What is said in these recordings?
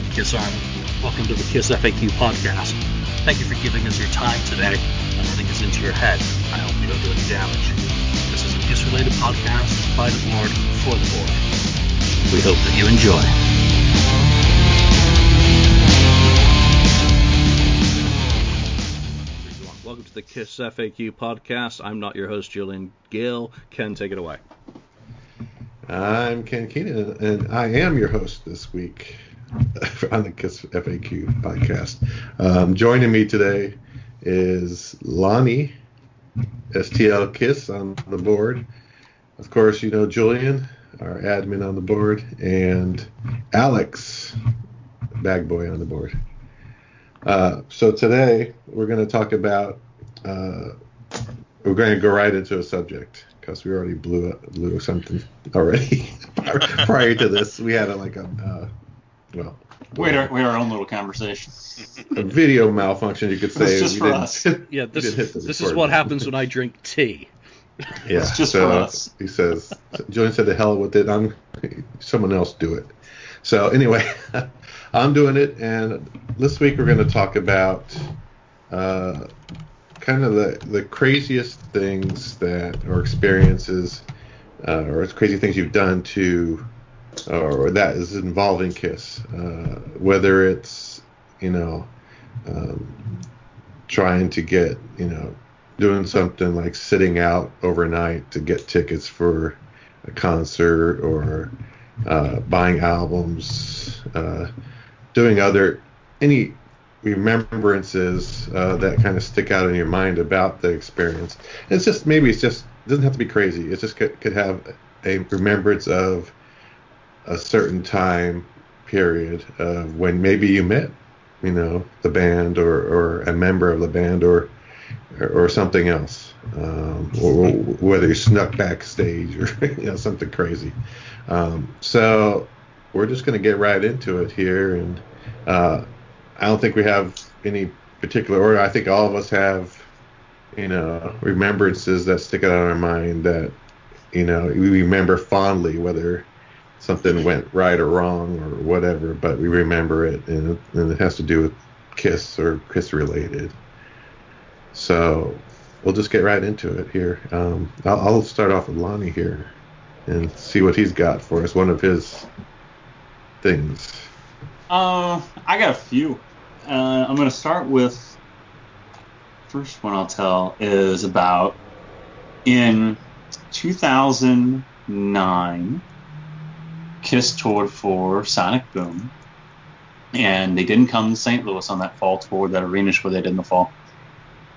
Pride Kiss Army. Welcome to the Kiss FAQ podcast. Thank you for giving us your time today. Nothing is into your head. I hope you don't do any damage. This is a Kiss-related podcast by the board, for the board. We hope that you enjoy. Welcome to the Kiss FAQ podcast. I'm not your host, Julian Gill. Ken, take it away. I'm Ken Keenan, and I am your host this week on the Kiss FAQ podcast. Joining me today is Lonnie STL Kiss on the board. Of course, you know Julian, our admin on the board, and Alex, bag boy on the board. So today we're going to talk about, we're going to go right into a subject. Because we already blew something already prior to this. We had we had our own little conversation. A video malfunction, you could say. It's just for us. Yeah, this is what happens when I drink tea. Yeah, it's just for us. He says, Julian said, "The hell with it. Someone else do it." So anyway, I'm doing it, and this week we're going to talk about kind of the craziest things that, or experiences, or crazy things you've done to, or that is involving Kiss. Whether it's, trying to get, doing something like sitting out overnight to get tickets for a concert, or buying albums, doing any remembrances that kind of stick out in your mind about the experience. It's just, maybe it's just, it doesn't have to be crazy. It just could have a remembrance of a certain time period when maybe you met, the band, or a member of the band, or something else, or whether you snuck backstage, or something crazy. So we're just going to get right into it here, and I don't think we have any particular order. I think all of us have, remembrances that stick out in our mind that, we remember fondly, whether something went right or wrong or whatever, but we remember it, and it has to do with Kiss or Kiss-related. So we'll just get right into it here. I'll start off with Lonnie here and see what he's got for us, one of his things. I got a few. I'm going to start with, first one I'll tell is about in 2009, Kiss toured for Sonic Boom, and they didn't come to St. Louis on that fall tour, that arena show they did in the fall.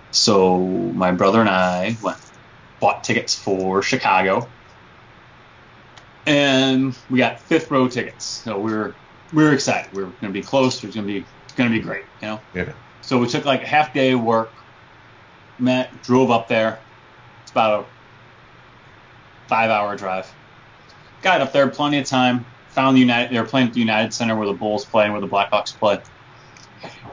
So my brother and I bought tickets for Chicago, and we got fifth row tickets. So we were excited. We were going to be close. It was going to be great, Yeah. So we took like a half day of work. Matt drove up there. It's about a 5-hour drive. Got up there, plenty of time. Found the United. They were playing at the United Center where the Bulls play, where the Blackhawks play.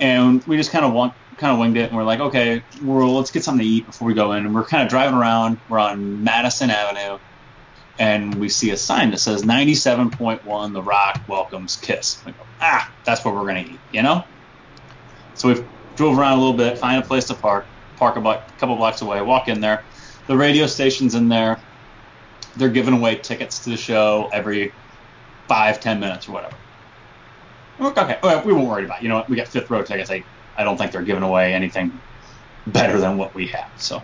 And we just kind of winged it. And we're like, okay, let's get something to eat before we go in. And we're kind of driving around. We're on Madison Avenue. And we see a sign that says 97.1 The Rock welcomes Kiss. We go, that's what we're going to eat, So we drove around a little bit, find a place to park a couple blocks away, walk in there. The radio station's in there. They're giving away tickets to the show every 5-10 minutes or whatever. Okay, we weren't worried about it. You know what? We got fifth row tickets. I don't think they're giving away anything better than what we have. So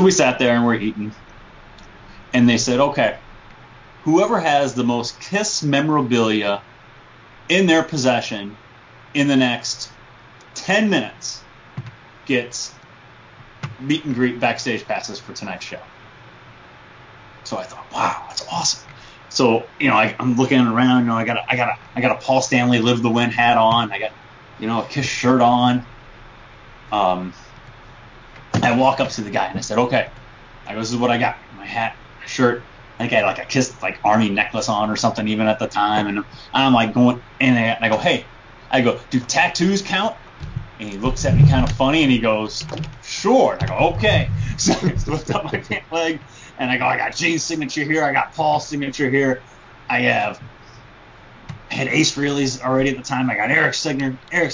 we sat there and we're eating. And they said, okay, whoever has the most Kiss memorabilia in their possession in the next 10 minutes gets meet and greet backstage passes for tonight's show. So I thought, wow, that's awesome. So, I'm looking around, I got a Paul Stanley Live the Win hat on. I got, a Kiss shirt on. I walk up to the guy and I said, okay, this is what I got. My hat, shirt. I think I had like a Kiss Army necklace on or something even at the time, and I'm like going, and I go, hey, do tattoos count? And he looks at me kind of funny, and he goes, sure. And I go, okay. So I lift up my pant leg, and I go, I got Gene's signature here, I got Paul's signature here, I have I had Ace Frehley's already at the time. I got Eric Singer. I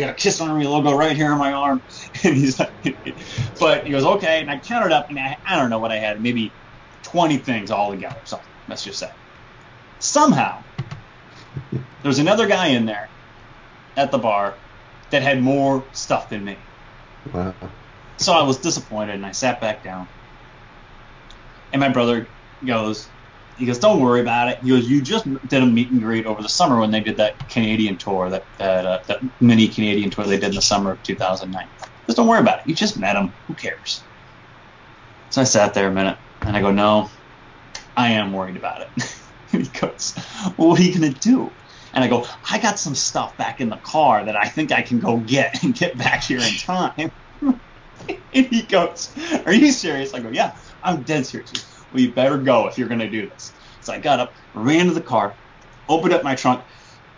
got a Kiss Army logo right here on my arm. And he's like, but he goes, okay. And I counted up, and I don't know what I had, maybe 20 things all together or something, let's just say. Somehow, there's another guy in there at the bar that had more stuff than me. Wow. So I was disappointed, and I sat back down. And my brother goes, don't worry about it. He goes, you just did a meet and greet over the summer when they did that Canadian tour, that mini Canadian tour they did in the summer of 2009. Just don't worry about it. You just met him. Who cares? So I sat there a minute, and I go, no, I am worried about it. And he goes, well, what are you going to do? And I go, I got some stuff back in the car that I think I can go get and get back here in time. And he goes, are you serious? I go, yeah, I'm dead serious. Well, you better go if you're going to do this. So I got up, ran to the car, opened up my trunk,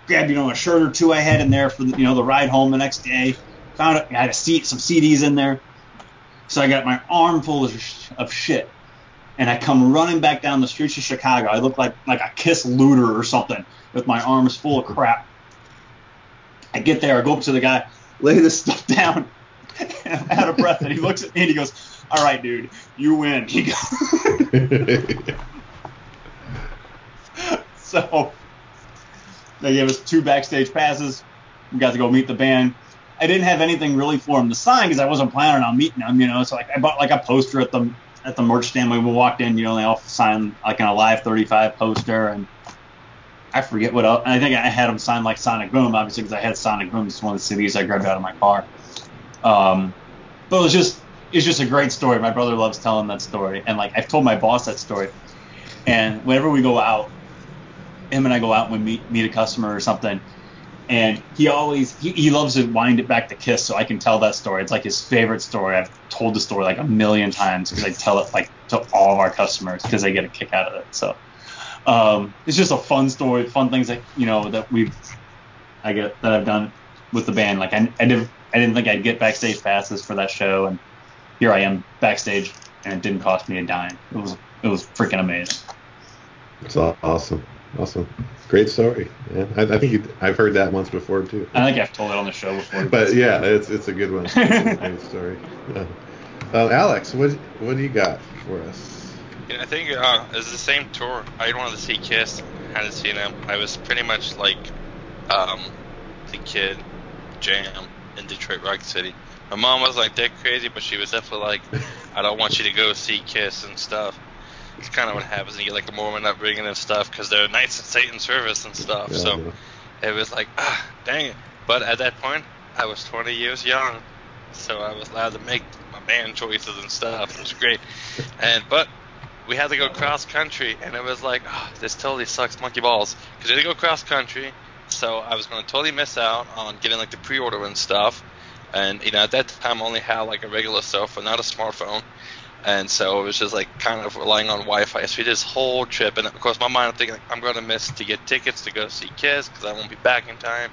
grabbed, a shirt or two I had in there for the ride home the next day. Found it. I had some CDs in there. So I got my arm full of shit. And I come running back down the streets of Chicago. I look like a Kiss looter or something with my arms full of crap. I get there. I go up to the guy, lay this stuff down. And I'm out of breath. And he looks at me and he goes, all right, dude, you win. He goes. So they gave us 2 backstage passes. We got to go meet the band. I didn't have anything really for him to sign because I wasn't planning on meeting him, So I bought a poster at the merch stand when we walked in, they all signed an Alive 35 poster, and I forget what else. And I think I had them sign Sonic Boom, obviously, because I had Sonic Boom. It's one of the CDs I grabbed out of my car. But it's just a great story. My brother loves telling that story, and I've told my boss that story. And whenever we go out, him and I go out and we meet a customer or something, and he always he loves to wind it back to Kiss, so I can tell that story. It's his favorite story. I've told the story 1,000,000 times because I tell it to all of our customers because they get a kick out of it. So it's just a fun story, fun things that that I've done with the band. I didn't think I'd get backstage passes for that show, and here I am backstage, and it didn't cost me a dime. It was freaking amazing. That's awesome. Great story. Yeah. I think I've heard that once before too. I think I've told it on the show before. But yeah, it's a good one. It's a good story. Yeah. Alex, what do you got for us? Yeah, I think it's the same tour. I wanted to see Kiss, hadn't seen them. I was pretty much the kid jam in Detroit Rock City. My mom was that crazy, but she was definitely I don't want you to go see Kiss and stuff. It's kind of what happens when you get a Mormon upbringing and stuff, because they're Knights of Satan's service and stuff. Yeah, so it was dang it. But at that point, I was 20 years young, so I was allowed to make my band choices and stuff. It was great. But we had to go cross country, and it was this totally sucks monkey balls, because we had to go cross country, so I was going to totally miss out on getting the pre-order and stuff. And at that time, I only had a regular cell phone, not a smartphone. And so it was just kind of relying on Wi-Fi. So we did this whole trip, and of course, my mind, I'm thinking I'm going to miss to get tickets to go see Kiss because I won't be back in time.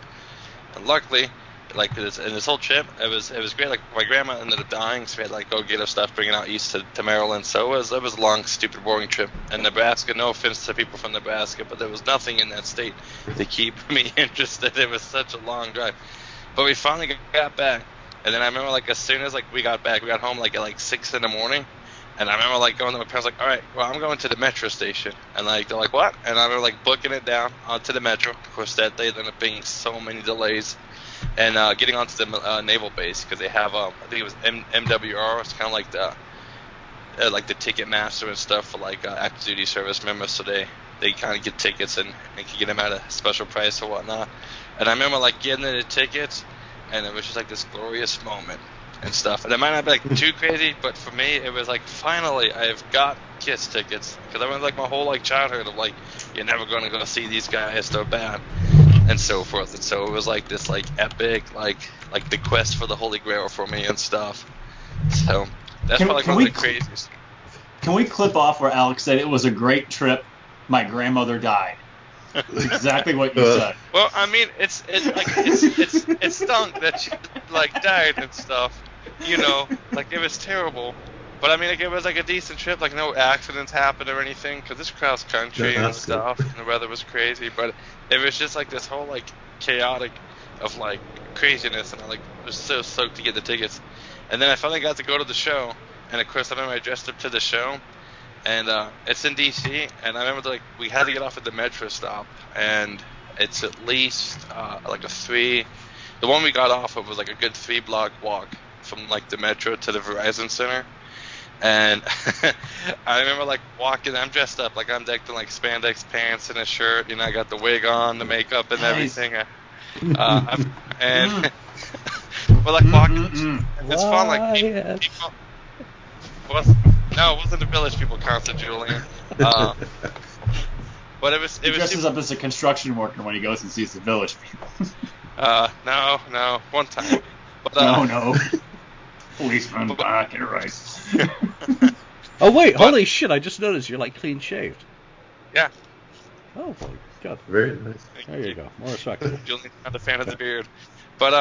And luckily, in this whole trip, it was great. My grandma ended up dying, so we had to go get her stuff, bring it out east to Maryland. So it was a long, stupid, boring trip. And Nebraska, no offense to people from Nebraska, but there was nothing in that state to keep me interested. It was such a long drive, but we finally got back. And then I remember as soon as we got back, we got home at 6 in the morning. And I remember going to my parents all right, well, I'm going to the Metro station. And they're what? And I remember booking it down onto the Metro. Of course, that day there ended up being so many delays, and getting onto the naval base because they have I think it was MWR. It's kind of the ticket master and stuff for active duty service members. So they kind of get tickets and can get them at a special price or whatnot. And I remember getting the tickets, and it was just this glorious moment and stuff. And it might not be too crazy, but for me, it was finally I've got Kiss tickets, because I went my whole childhood of you're never going to go see these guys, they're bad, and so forth. And so it was this epic like the quest for the Holy Grail for me and stuff. So that's probably one of the craziest. Can we clip off where Alex said it was a great trip? My grandmother died. That's exactly what you said. Well, I mean, it stunk that she died and stuff. It was terrible. But I mean, like, it was like a decent trip. Like, no accidents happened or anything, because it's cross country and stuff, and the weather was crazy. But it was just like this whole like chaotic of like craziness, and I like was so stoked to get the tickets. And then I finally got to go to the show, and of course I remember I dressed up to the show, and it's in DC, and I remember like we had to get off at the Metro stop, and it's at least like a three. The one we got off of was like a good 3-block walk from like the Metro to the Verizon Center. And I remember like walking, I'm dressed up, like I'm decked in like spandex pants and a shirt, you know, I got the wig on, the makeup and everything. And we're like walking, it's fun, like people no, it wasn't the Village People concert, Julian. But it was. He dresses up as a construction worker when he goes and sees the Village People. No, one time. But, no. Policeman back and right. Oh wait, holy shit! I just noticed you're like clean shaved. Yeah. Oh holy God. Very nice. There you go. More respect. Julian's not a fan of the beard, but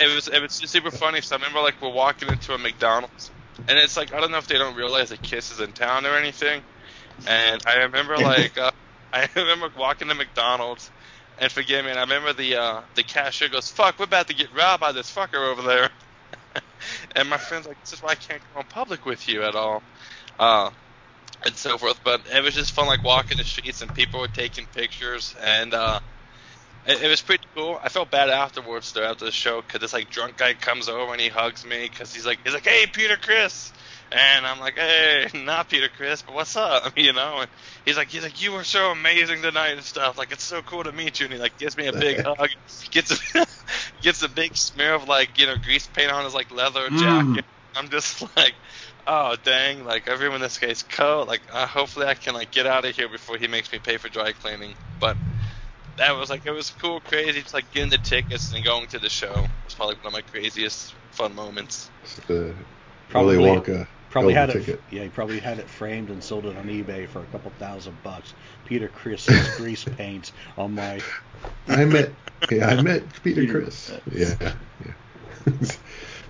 it was just super funny. So I remember like we're walking into a McDonald's, and it's like I don't know if they don't realize that Kiss is in town or anything. And I remember like walking to McDonald's, and forgive me, and I remember the cashier goes, "Fuck, we're about to get robbed by this fucker over there." And my friend's like, "This is why I can't go in public with you at all," and so forth. But it was just fun, like walking the streets, and people were taking pictures, and it was pretty cool. I felt bad afterwards, though, after the show, because this like drunk guy comes over and he hugs me because he's like, "Hey, Peter Criss." And I'm like, "Hey, not Peter Criss, but what's up?" You know? And he's like, "You were so amazing tonight and stuff. Like, it's so cool to meet you." And he like gives me a big hug, gets a big smear of like, you know, grease paint on his like leather jacket. I'm just like, oh dang! Like everyone in this guy's coat. Like hopefully I can like get out of here before he makes me pay for dry cleaning. But that was like, it was cool, crazy. Just like getting the tickets and going to the show was probably one of my craziest fun moments. He probably had it framed and sold it on eBay for a couple $1,000. Peter Criss's grease paints on my. I met Peter Criss. Yeah.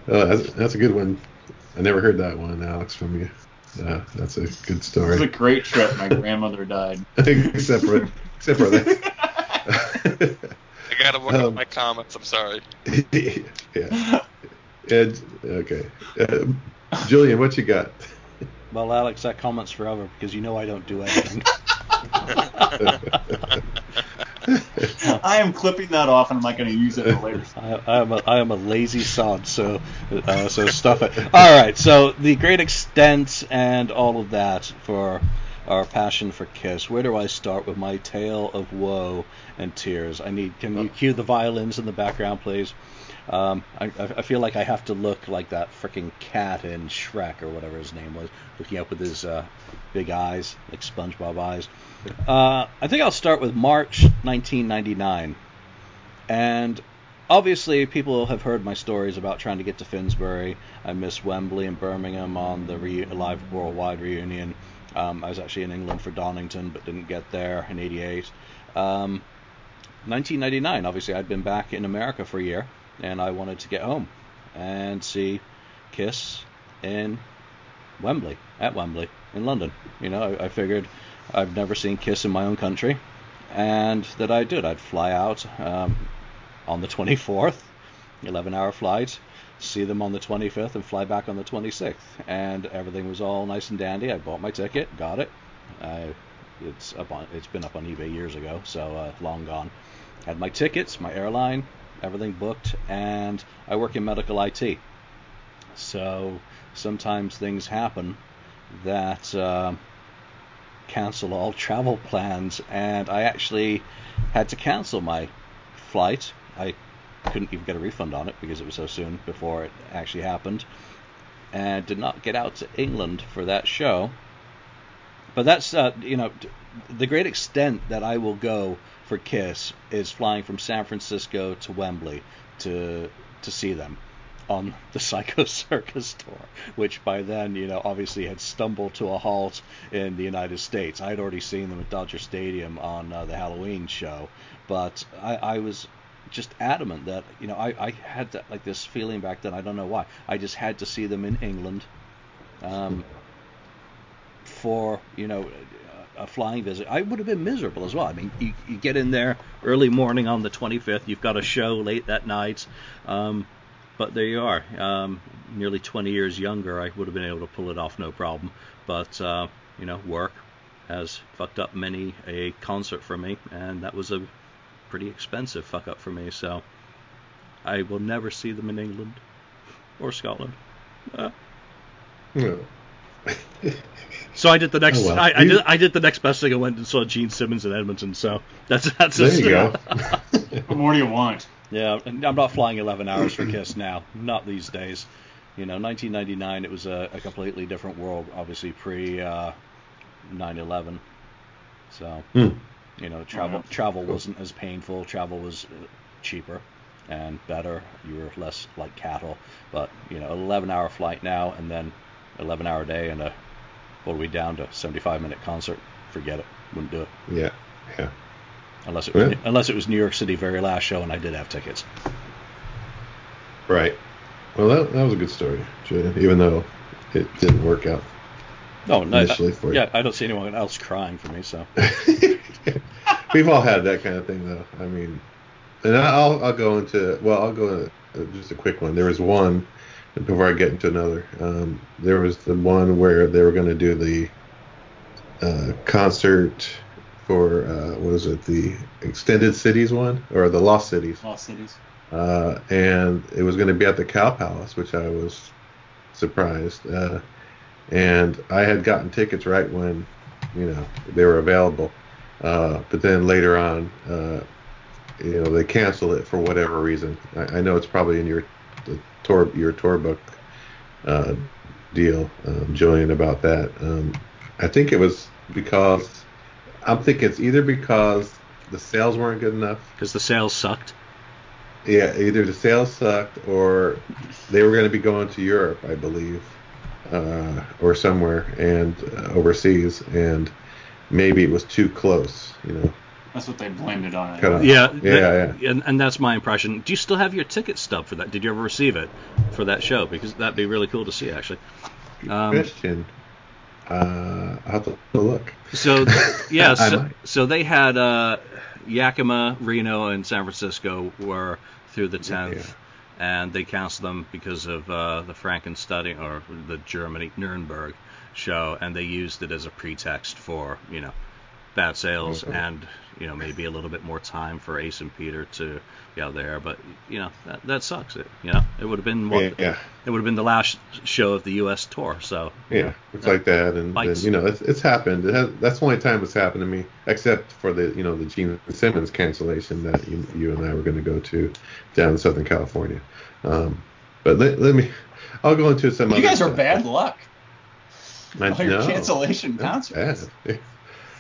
That's a good one. I never heard that one, Alex, from you. That's a good story. It was a great trip. My grandmother died. Except for that. I gotta work on my comments. I'm sorry. Yeah. Ed, okay. Julian, what you got? Well, Alex, that comment's forever because you know I don't do anything. I am clipping that off and I'm not going to use it for later. I am a lazy sod, so stuff it. All right, so the great extent and all of that for our passion for Kiss. Where do I start with my tale of woe and tears? Can you cue the violins in the background, please? I feel like I have to look like that freaking cat in Shrek or whatever his name was, looking up with his big eyes, like SpongeBob eyes. I think I'll start with March 1999. And obviously people have heard my stories about trying to get to Finsbury. I missed Wembley and Birmingham on the live worldwide reunion. I was actually in England for Donington but didn't get there in 88. 1999, obviously I'd been back in America for a year. And I wanted to get home and see Kiss at Wembley in London. You know, I figured I've never seen Kiss in my own country, and that I did. I'd fly out on the 24th, 11-hour flight, see them on the 25th, and fly back on the 26th. And everything was all nice and dandy. I bought my ticket, got it. It's been up on eBay years ago, so long gone. Had my tickets, my airline. Everything booked, and I work in medical IT. So sometimes things happen that cancel all travel plans, and I actually had to cancel my flight. I couldn't even get a refund on it because it was so soon before it actually happened, and did not get out to England for that show. But that's, the great extent that I will go for Kiss is flying from San Francisco to Wembley to see them on the Psycho Circus tour, which by then, obviously had stumbled to a halt in the United States. I had already seen them at Dodger Stadium on the Halloween show, but I was just adamant that, I had that, like, this feeling back then, I don't know why, I just had to see them in England for, you know, a flying visit. I would have been miserable as well. I mean, you get in there early morning on the 25th. You've got a show late that night. But there you are. Nearly 20 years younger, I would have been able to pull it off no problem. But, you know, work has fucked up many a concert for me, and that was a pretty expensive fuck up for me. So I will never see them in England or Scotland. No. So I did the next. I did the next best thing. I went and saw Gene Simmons in Edmonton. So that's. There you go. What more do you want? Yeah, and I'm not flying 11 hours for Kiss now. Not these days. You know, 1999. It was a completely different world. Obviously, pre 9/11. So you know, travel wasn't as painful. Travel was cheaper and better. You were less like cattle. But you know, an 11-hour flight now, and then 11-hour day and a. What are we down to? 75-minute concert. Forget it. Wouldn't do it. Yeah. Unless it was New York City very last show and I did have tickets. Right. Well, that was a good story, Julian, even though it didn't work out. Oh, no. Initially for you. Yeah, I don't see anyone else crying for me. So we've all had that kind of thing, though. I mean, and I'll go into just a quick one. There was one. Before I get into another, there was the one where they were going to do the concert for, what was it, the Extended Cities one? Or the Lost Cities. Lost Cities. And it was going to be at the Cow Palace, which I was surprised. And I had gotten tickets right when, you know, they were available. But then later on, you know, they canceled it for whatever reason. I know it's probably in your tour book deal, Julian, about that. I think it was because I'm thinking it's either because the sales weren't good enough. Because the sales sucked. Yeah, either the sales sucked or they were going to be going to Europe, I believe, or somewhere and overseas, and maybe it was too close, you know. That's what they blamed it on. Yeah. And that's my impression. Do you still have your ticket stub for that? Did you ever receive it for that show? Because that'd be really cool to see, actually. Good question. I'll have to look. So, yeah, so they had Yakima, Reno, and San Francisco were through the 10th, and they canceled them because of the Frankenstudy, or the Germany Nuremberg show, and they used it as a pretext for, you know, bad sales and, you know, maybe a little bit more time for Ace and Peter to get out there. But, you know, that sucks. It, you know, it would have been it would have been the last show of the U.S. tour. So yeah, it's like that. And you know, it's happened. That's the only time it's happened to me, except for the, you know, the Gene Simmons cancellation that you and I were going to go to down in Southern California. But let me I'll go into some. You guys are bad luck. Your cancellation concerts.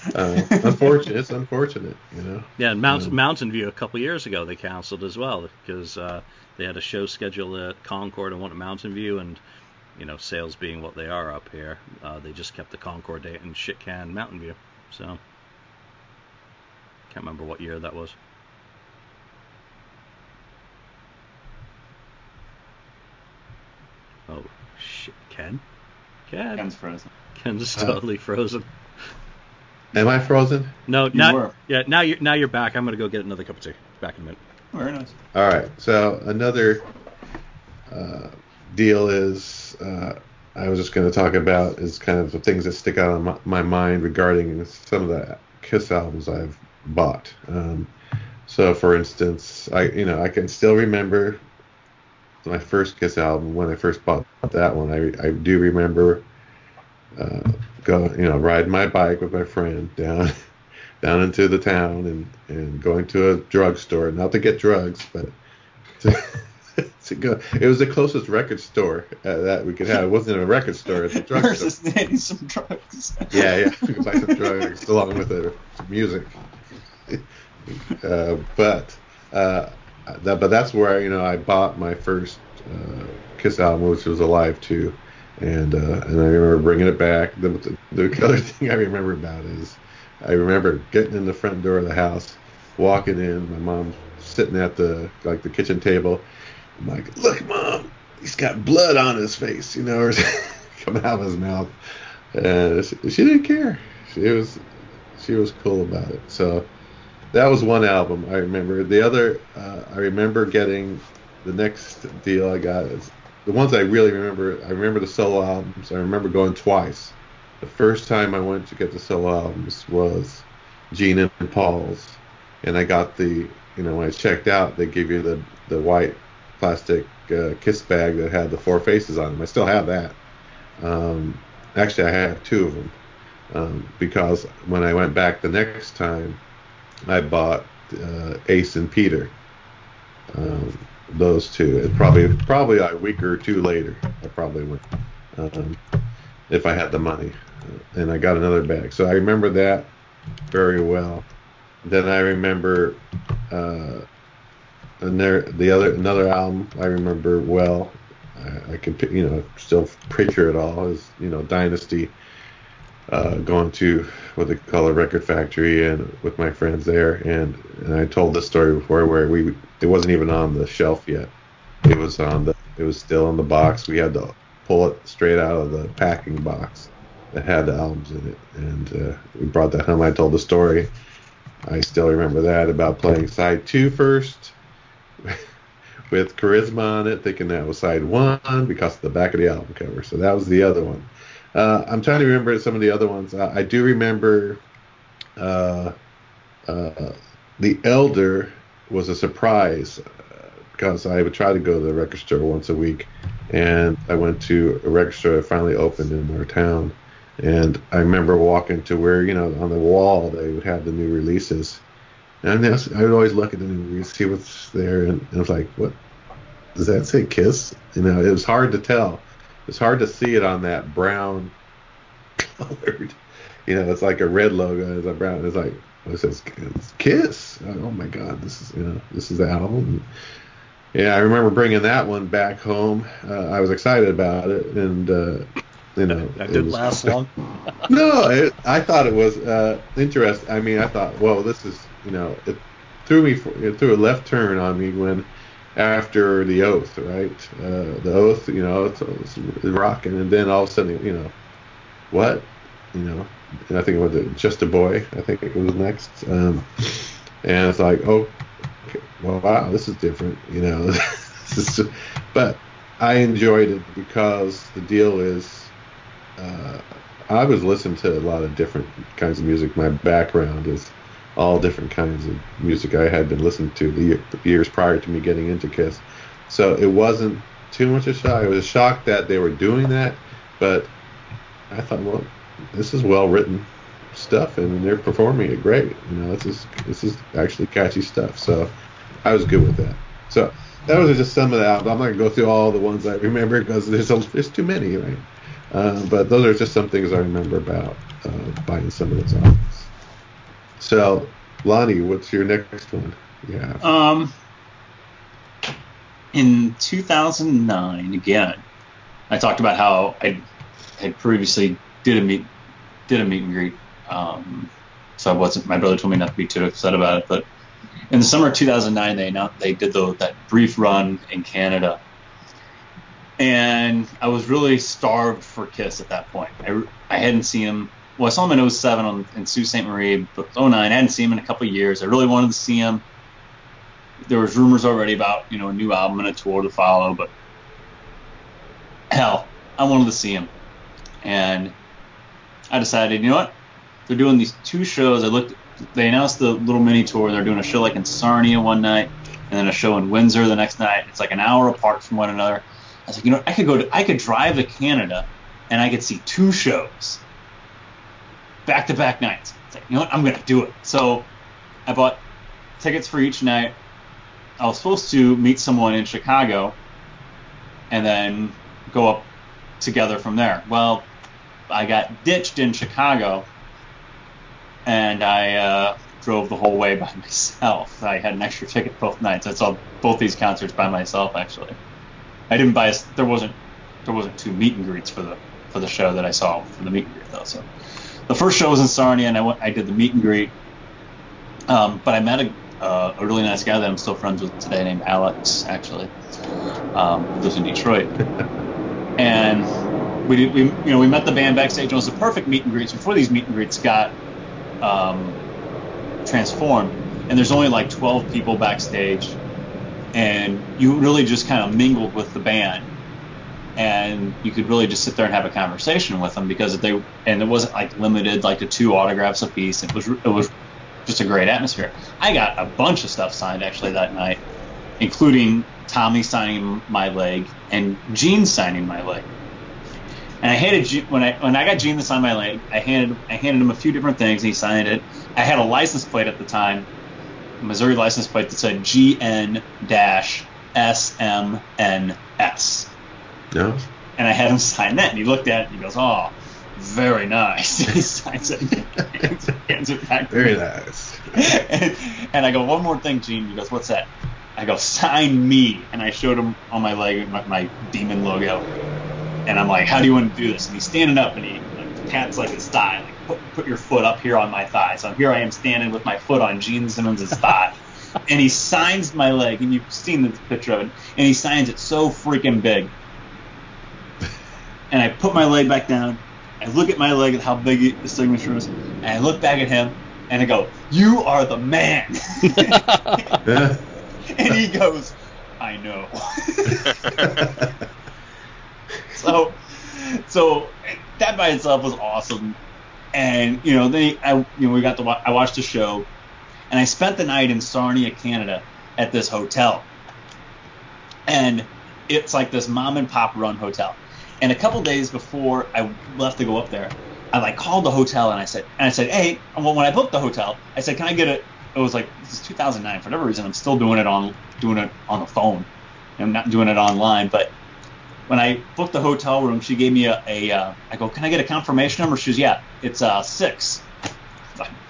Unfortunate. It's unfortunate, you know. Yeah, and Mountain View a couple years ago they canceled as well because they had a show scheduled at Concord and one at Mountain View, and you know, sales being what they are up here, they just kept the Concord date and shit canned Mountain View. So can't remember what year that was. Oh shit, Ken. Ken's frozen. Ken's totally frozen. Am I frozen? No, yeah. Now you're back. I'm gonna go get another cup of tea. Back in a minute. Very nice. All right. So another deal is I was just gonna talk about is kind of the things that stick out on my mind regarding some of the Kiss albums I've bought. So for instance, I can still remember my first Kiss album when I first bought that one. I do remember. Go, you know, ride my bike with my friend down into the town and going to a drugstore, not to get drugs, but to go. It was the closest record store that we could have. It wasn't a record store, it's a drugstore. Versus some drugs. Yeah, we could buy some drugs along with the music. But that's where, you know, I bought my first Kiss album, which was Alive 2. And I remember bringing it back. The other thing I remember about is I remember getting in the front door of the house, walking in. My mom sitting at the kitchen table. I'm like, "Look, Mom, he's got blood on his face," you know. coming out of his mouth. She didn't care. She was cool about it. So that was one album I remember. The other, I remember getting the next deal I got. Is the ones I really remember. I remember the solo albums. I remember going twice. The first time I went to get the solo albums was Gene and Paul's, and I got the, you know, when I checked out, they give you the white plastic Kiss bag that had the four faces on them. I still have that. Actually, I have two of them, because when I went back the next time, I bought Ace and Peter, those two. It's probably a week or two later, I probably went, if I had the money, and I got another bag. So I remember that very well. Then I remember another album I remember well. I can, you know, still picture it all, is, you know, Dynasty, going to what they call a record factory, and with my friends there, and I told this story before, where it wasn't even on the shelf yet. It was still in the box. We had to pull it straight out of the packing box that had the albums in it, and we brought that home. I told the story. I still remember that, about playing side two first. With Charisma on it, thinking that was side one because of the back of the album cover. So that was the other one. I'm trying to remember some of the other ones. I do remember The Elder was a surprise, because I would try to go to the record store once a week, and I went to a record store that finally opened in our town. And I remember walking to where, you know, on the wall they would have the new releases. And I would always look at the movies, see what's there, and I was like, what? Does that say Kiss? You know, it was hard to tell. It's hard to see it on that brown colored. You know, it's like a red logo, it's a brown, it's like, it says Kiss. Oh my God, this is the album. Yeah, I remember bringing that one back home. I was excited about it, and you know, that didn't last long. No, I thought it was interesting. I mean, I thought, well, this is, you know, it threw a left turn on me when, after The Oath, right? The Oath, you know, it's rocking, and then all of a sudden, you know, what? You know, and I think it was Just a Boy, I think it was next. And it's like, oh, okay, well, wow, this is different, you know. But I enjoyed it because the deal is, I was listening to a lot of different kinds of music. My background is all different kinds of music I had been listening to the years prior to me getting into Kiss. So it wasn't too much of a shock. It was a shock that they were doing that, but I thought, well, this is well-written stuff, and they're performing it great. You know, this is actually catchy stuff. So I was good with that. So that was just some of the albums. I'm not going to go through all the ones I remember, because there's too many, right? But those are just some things I remember about buying some of those albums. So, Lonnie, what's your next one? Yeah. In 2009, again, I talked about how I had previously did a meet and greet. So I wasn't. My brother told me not to be too upset about it. But in the summer of 2009, they did that brief run in Canada, and I was really starved for Kiss at that point. I hadn't seen him. Well, I saw him in 2007 in Sault Ste. Marie, but 2009, I hadn't seen him in a couple of years. I really wanted to see him. There was rumors already about, you know, a new album and a tour to follow, but hell, I wanted to see him. And I decided, you know what? They're doing these two shows. They announced the little mini tour. They're doing a show like in Sarnia one night, and then a show in Windsor the next night. It's like an hour apart from one another. I was like, you know, I could drive to Canada, and I could see two shows. Back-to-back nights. It's like, you know what? I'm going to do it. So I bought tickets for each night. I was supposed to meet someone in Chicago and then go up together from there. Well, I got ditched in Chicago, and I drove the whole way by myself. I had an extra ticket both nights. I saw both these concerts by myself, actually. I didn't buy – there wasn't two meet and greets for the show that I saw for the meet and greet, though, so – the first show was in Sarnia, and I did the meet and greet. But I met a really nice guy that I'm still friends with today named Alex, actually. Who lives in Detroit. And we met the band backstage, and it was the perfect meet and greets before these meet and greets got transformed. And there's only like 12 people backstage, and you really just kind of mingled with the band, and you could really just sit there and have a conversation with them because it wasn't like limited like to 2 autographs a piece. It was just a great atmosphere. I got a bunch of stuff signed actually that night, including Tommy signing my leg and Gene signing my leg. And I hated Gene. When I got Gene to sign my leg, I handed him a few different things, and he signed it. I had a license plate at the time, a Missouri license plate that said GN-SMNS. Yeah. And I had him sign that, and he looked at it, and he goes, "Oh, very nice." He signs it, hands it back. Very nice. And I go, "One more thing, Gene." He goes, "What's that?" I go, "Sign me." And I showed him on my leg my demon logo. And I'm like, "How do you want to do this?" And he's standing up, and he pats like his thigh, like, put your foot up here on my thigh. So here I am standing with my foot on Gene Simmons' thigh. And he signs my leg, and you've seen the picture of it. And he signs it so freaking big. And I put my leg back down. I look at my leg and how big the signature is. And I look back at him, and I go, "You are the man." And he goes, "I know." So that by itself was awesome. And I watched the show, and I spent the night in Sarnia, Canada, at this hotel. And it's like this mom and pop run hotel. And a couple days before I left to go up there, I like called the hotel, and I said, "Hey," when I booked the hotel, I said, "Can I get a?" It was like, this is 2009. For whatever reason, I'm still doing it on the phone. I'm not doing it online, but. When I booked the hotel room, she gave me I go, "Can I get a confirmation number?" She goes, "Yeah, it's 6.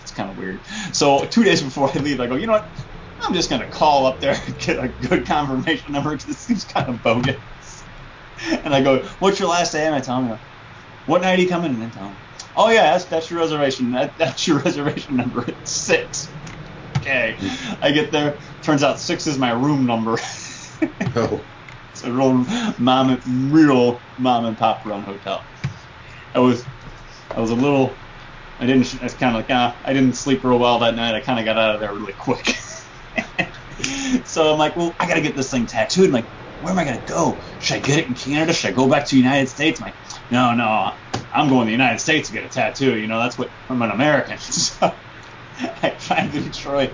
It's kind of weird. So 2 days before I leave, I go, "You know what? I'm just going to call up there and get a good confirmation number because this seems kind of bogus." And I go, "What's your last name?" And I tell him, "What night are you coming?" And I tell him, "Oh, yeah, that's your reservation. That's your reservation number. It's 6. Okay. I get there. Turns out 6 is my room number. Oh. It's a real mom and pop run hotel. I didn't sleep real well that night. I kind of got out of there really quick. So I'm like, well, I got to get this thing tattooed. I'm like, where am I going to go? Should I get it in Canada? Should I go back to the United States? I'm like, no, I'm going to the United States to get a tattoo. That's what, I'm an American. So I drive to Detroit,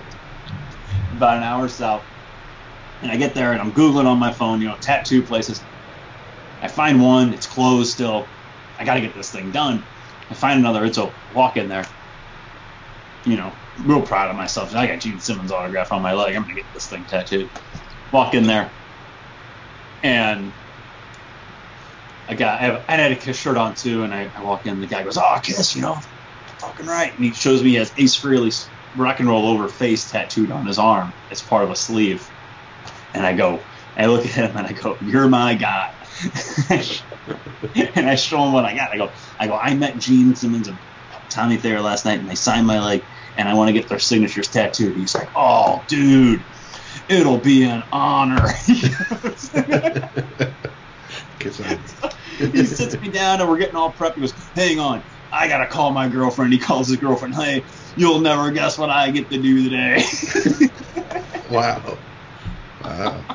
about an hour south. And I get there, and I'm Googling on my phone, tattoo places. I find one. It's closed still. I got to get this thing done. I find another. It's open. Walk in there. Real proud of myself. I got Gene Simmons' autograph on my leg. I'm going to get this thing tattooed. Walk in there. And I had a Kiss shirt on, too, and I walk in. The guy goes, "Oh, Kiss, fucking right." And he shows me he has Ace Frehley's Rock and Roll Over face tattooed on his arm as part of a sleeve. And I look at him and I go, "You're my guy." And I show him what I got. I go, "I met Gene Simmons and Tommy Thayer last night, and they signed my leg, and I want to get their signatures tattooed." He's like, "Oh, dude, it'll be an honor." He sits me down, and we're getting all prepped. He goes, "Hang on, I got to call my girlfriend." He calls his girlfriend. "Hey, you'll never guess what I get to do today." Wow. I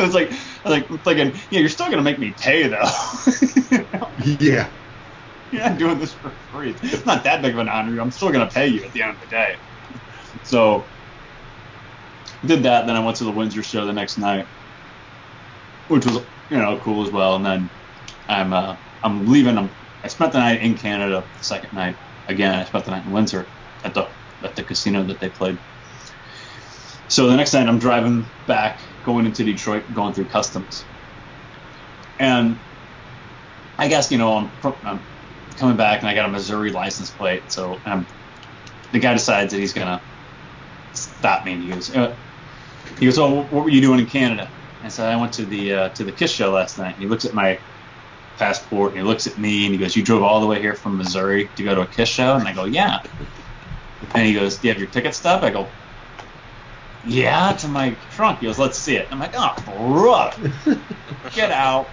was thinking, you're still gonna make me pay though. Yeah. You're not doing this for free. It's not that big of an honor. I'm still gonna pay you at the end of the day. So did that. Then I went to the Windsor show the next night, which was cool as well. And then I'm leaving. I spent the night in Canada. The second night again, I spent the night in Windsor at the casino that they played. So the next night, I'm driving back, going into Detroit, going through customs. And I guess, I'm coming back, and I got a Missouri license plate. So the guy decides that he's going to stop me and use it. He goes, "Oh, what were you doing in Canada?" I said, "I went to the KISS show last night." And he looks at my passport, and he looks at me, and he goes, "You drove all the way here from Missouri to go to a KISS show?" And I go, "Yeah." And he goes, "Do you have your ticket stub?" I go, "Yeah," to my trunk. He goes, "Let's see it." I'm like, "Oh, brother, get out."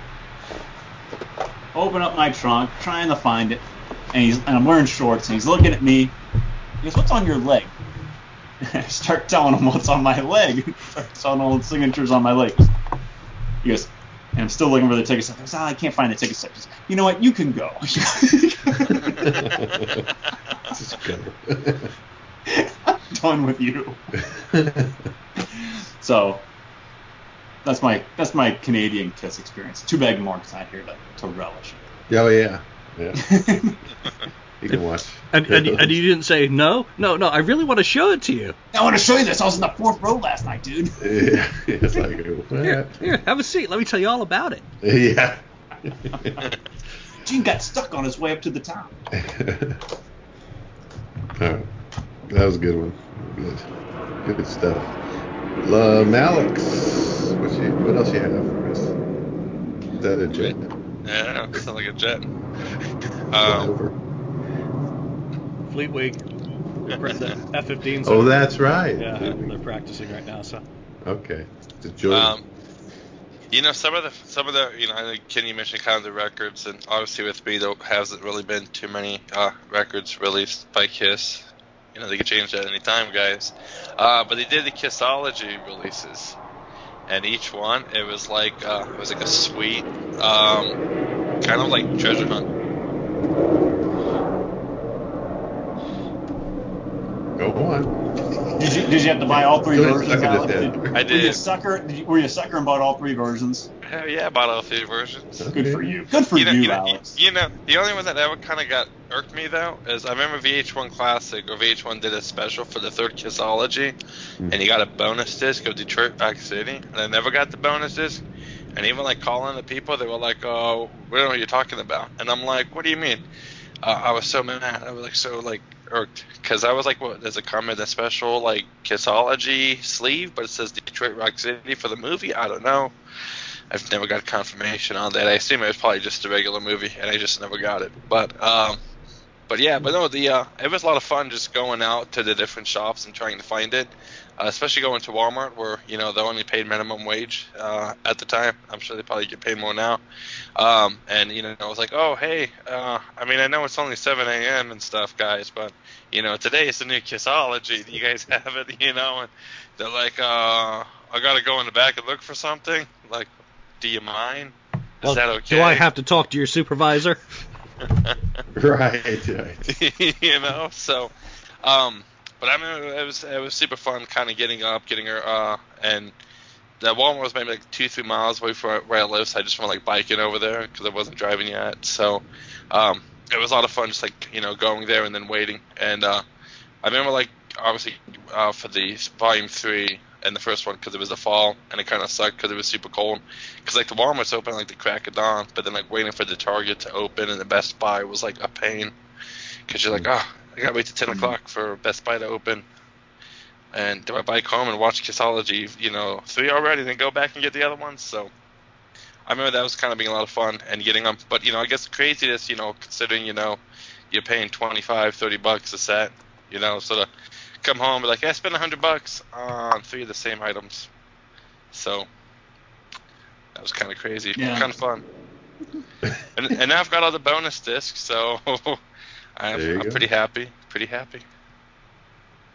Open up my trunk, trying to find it, and I'm wearing shorts, and he's looking at me. He goes, "What's on your leg?" And I start telling him what's on my leg. Start telling all the signatures on my leg. He goes, and I'm still looking for the ticket slip. He goes, "I can't find the ticket slip." He goes, "You know what? You can go." Just go. I'm done with you. So that's my Canadian Kiss experience. Too bad Mark's not here to relish it. Oh yeah. You can watch. And you didn't say no. I really want to show it to you. I want to show you this. I was in the fourth row last night, dude. Yeah, it's like, what? Here, have a seat. Let me tell you all about it. Yeah. Gene got stuck on his way up to the top. All right. That was a good one. Good stuff. Alex, what else you have for us? Is that a jet? Yeah, it sounds like a jet. Fleet Week. We're at the F-15. Oh, that's right. Yeah, they're practicing right now. So. Okay. Some of the I think Ken, you mentioned kind of the records, and obviously with me there hasn't really been too many records released by Kiss. They could change that any time, guys. But they did the Kissology releases, and each one it was like a sweet kind of like treasure hunt. Go on. Did you have to buy all three versions? I did. Were you a sucker and bought all three versions? Hell yeah, I bought all three versions. Okay. Good for you. Good for you, Alex. The only one that ever kind of irked me though is I remember VH1 Classic or VH1 did a special for the third Kissology, and you got a bonus disc of Detroit Rock City, and I never got the bonus disc. And even like calling the people, they were like, "Oh, we don't know what you're talking about," and I'm like, "What do you mean?" I was so mad. I was like so like irked because I was like, "What?" There's a comment that's special like Kissology sleeve, but it says Detroit Rock City for the movie. I don't know. I've never got confirmation on that. I assume it was probably just a regular movie, and I just never got it. But it was a lot of fun just going out to the different shops and trying to find it, especially going to Walmart where they only paid minimum wage at the time. I'm sure they probably get paid more now. And I was like, "Oh, hey, I know it's only 7 a.m. and stuff, guys, but today is the new Kissology. Do you guys have it?" And they're like, "I gotta go in the back and look for something." Like. Do you mind? Is that okay? Do I have to talk to your supervisor? Right. But I mean, it was super fun kind of getting up, getting her, and that Walmart was maybe like 2-3 miles away from where I live, so I just went like biking over there because I wasn't driving yet. So it was a lot of fun just like, going there and then waiting. And I remember like obviously for the Volume 3, and the first one because it was the fall and it kind of sucked because it was super cold because like the Walmart's open like the crack of dawn, but then like waiting for the Target to open and the Best Buy was like a pain because you're like, I gotta wait till 10 o'clock for Best Buy to open, and do I bike home and watch Kissology 3 already then go back and get the other ones? So I remember that was kind of being a lot of fun and getting them, but I guess the craziness considering you're paying $25-$30 a set, sort of come home and be like, I spent $100 on 3 of the same items. So that was kind of crazy. Yeah. Kind of fun. and now I've got all the bonus discs, so I'm pretty happy. Pretty happy.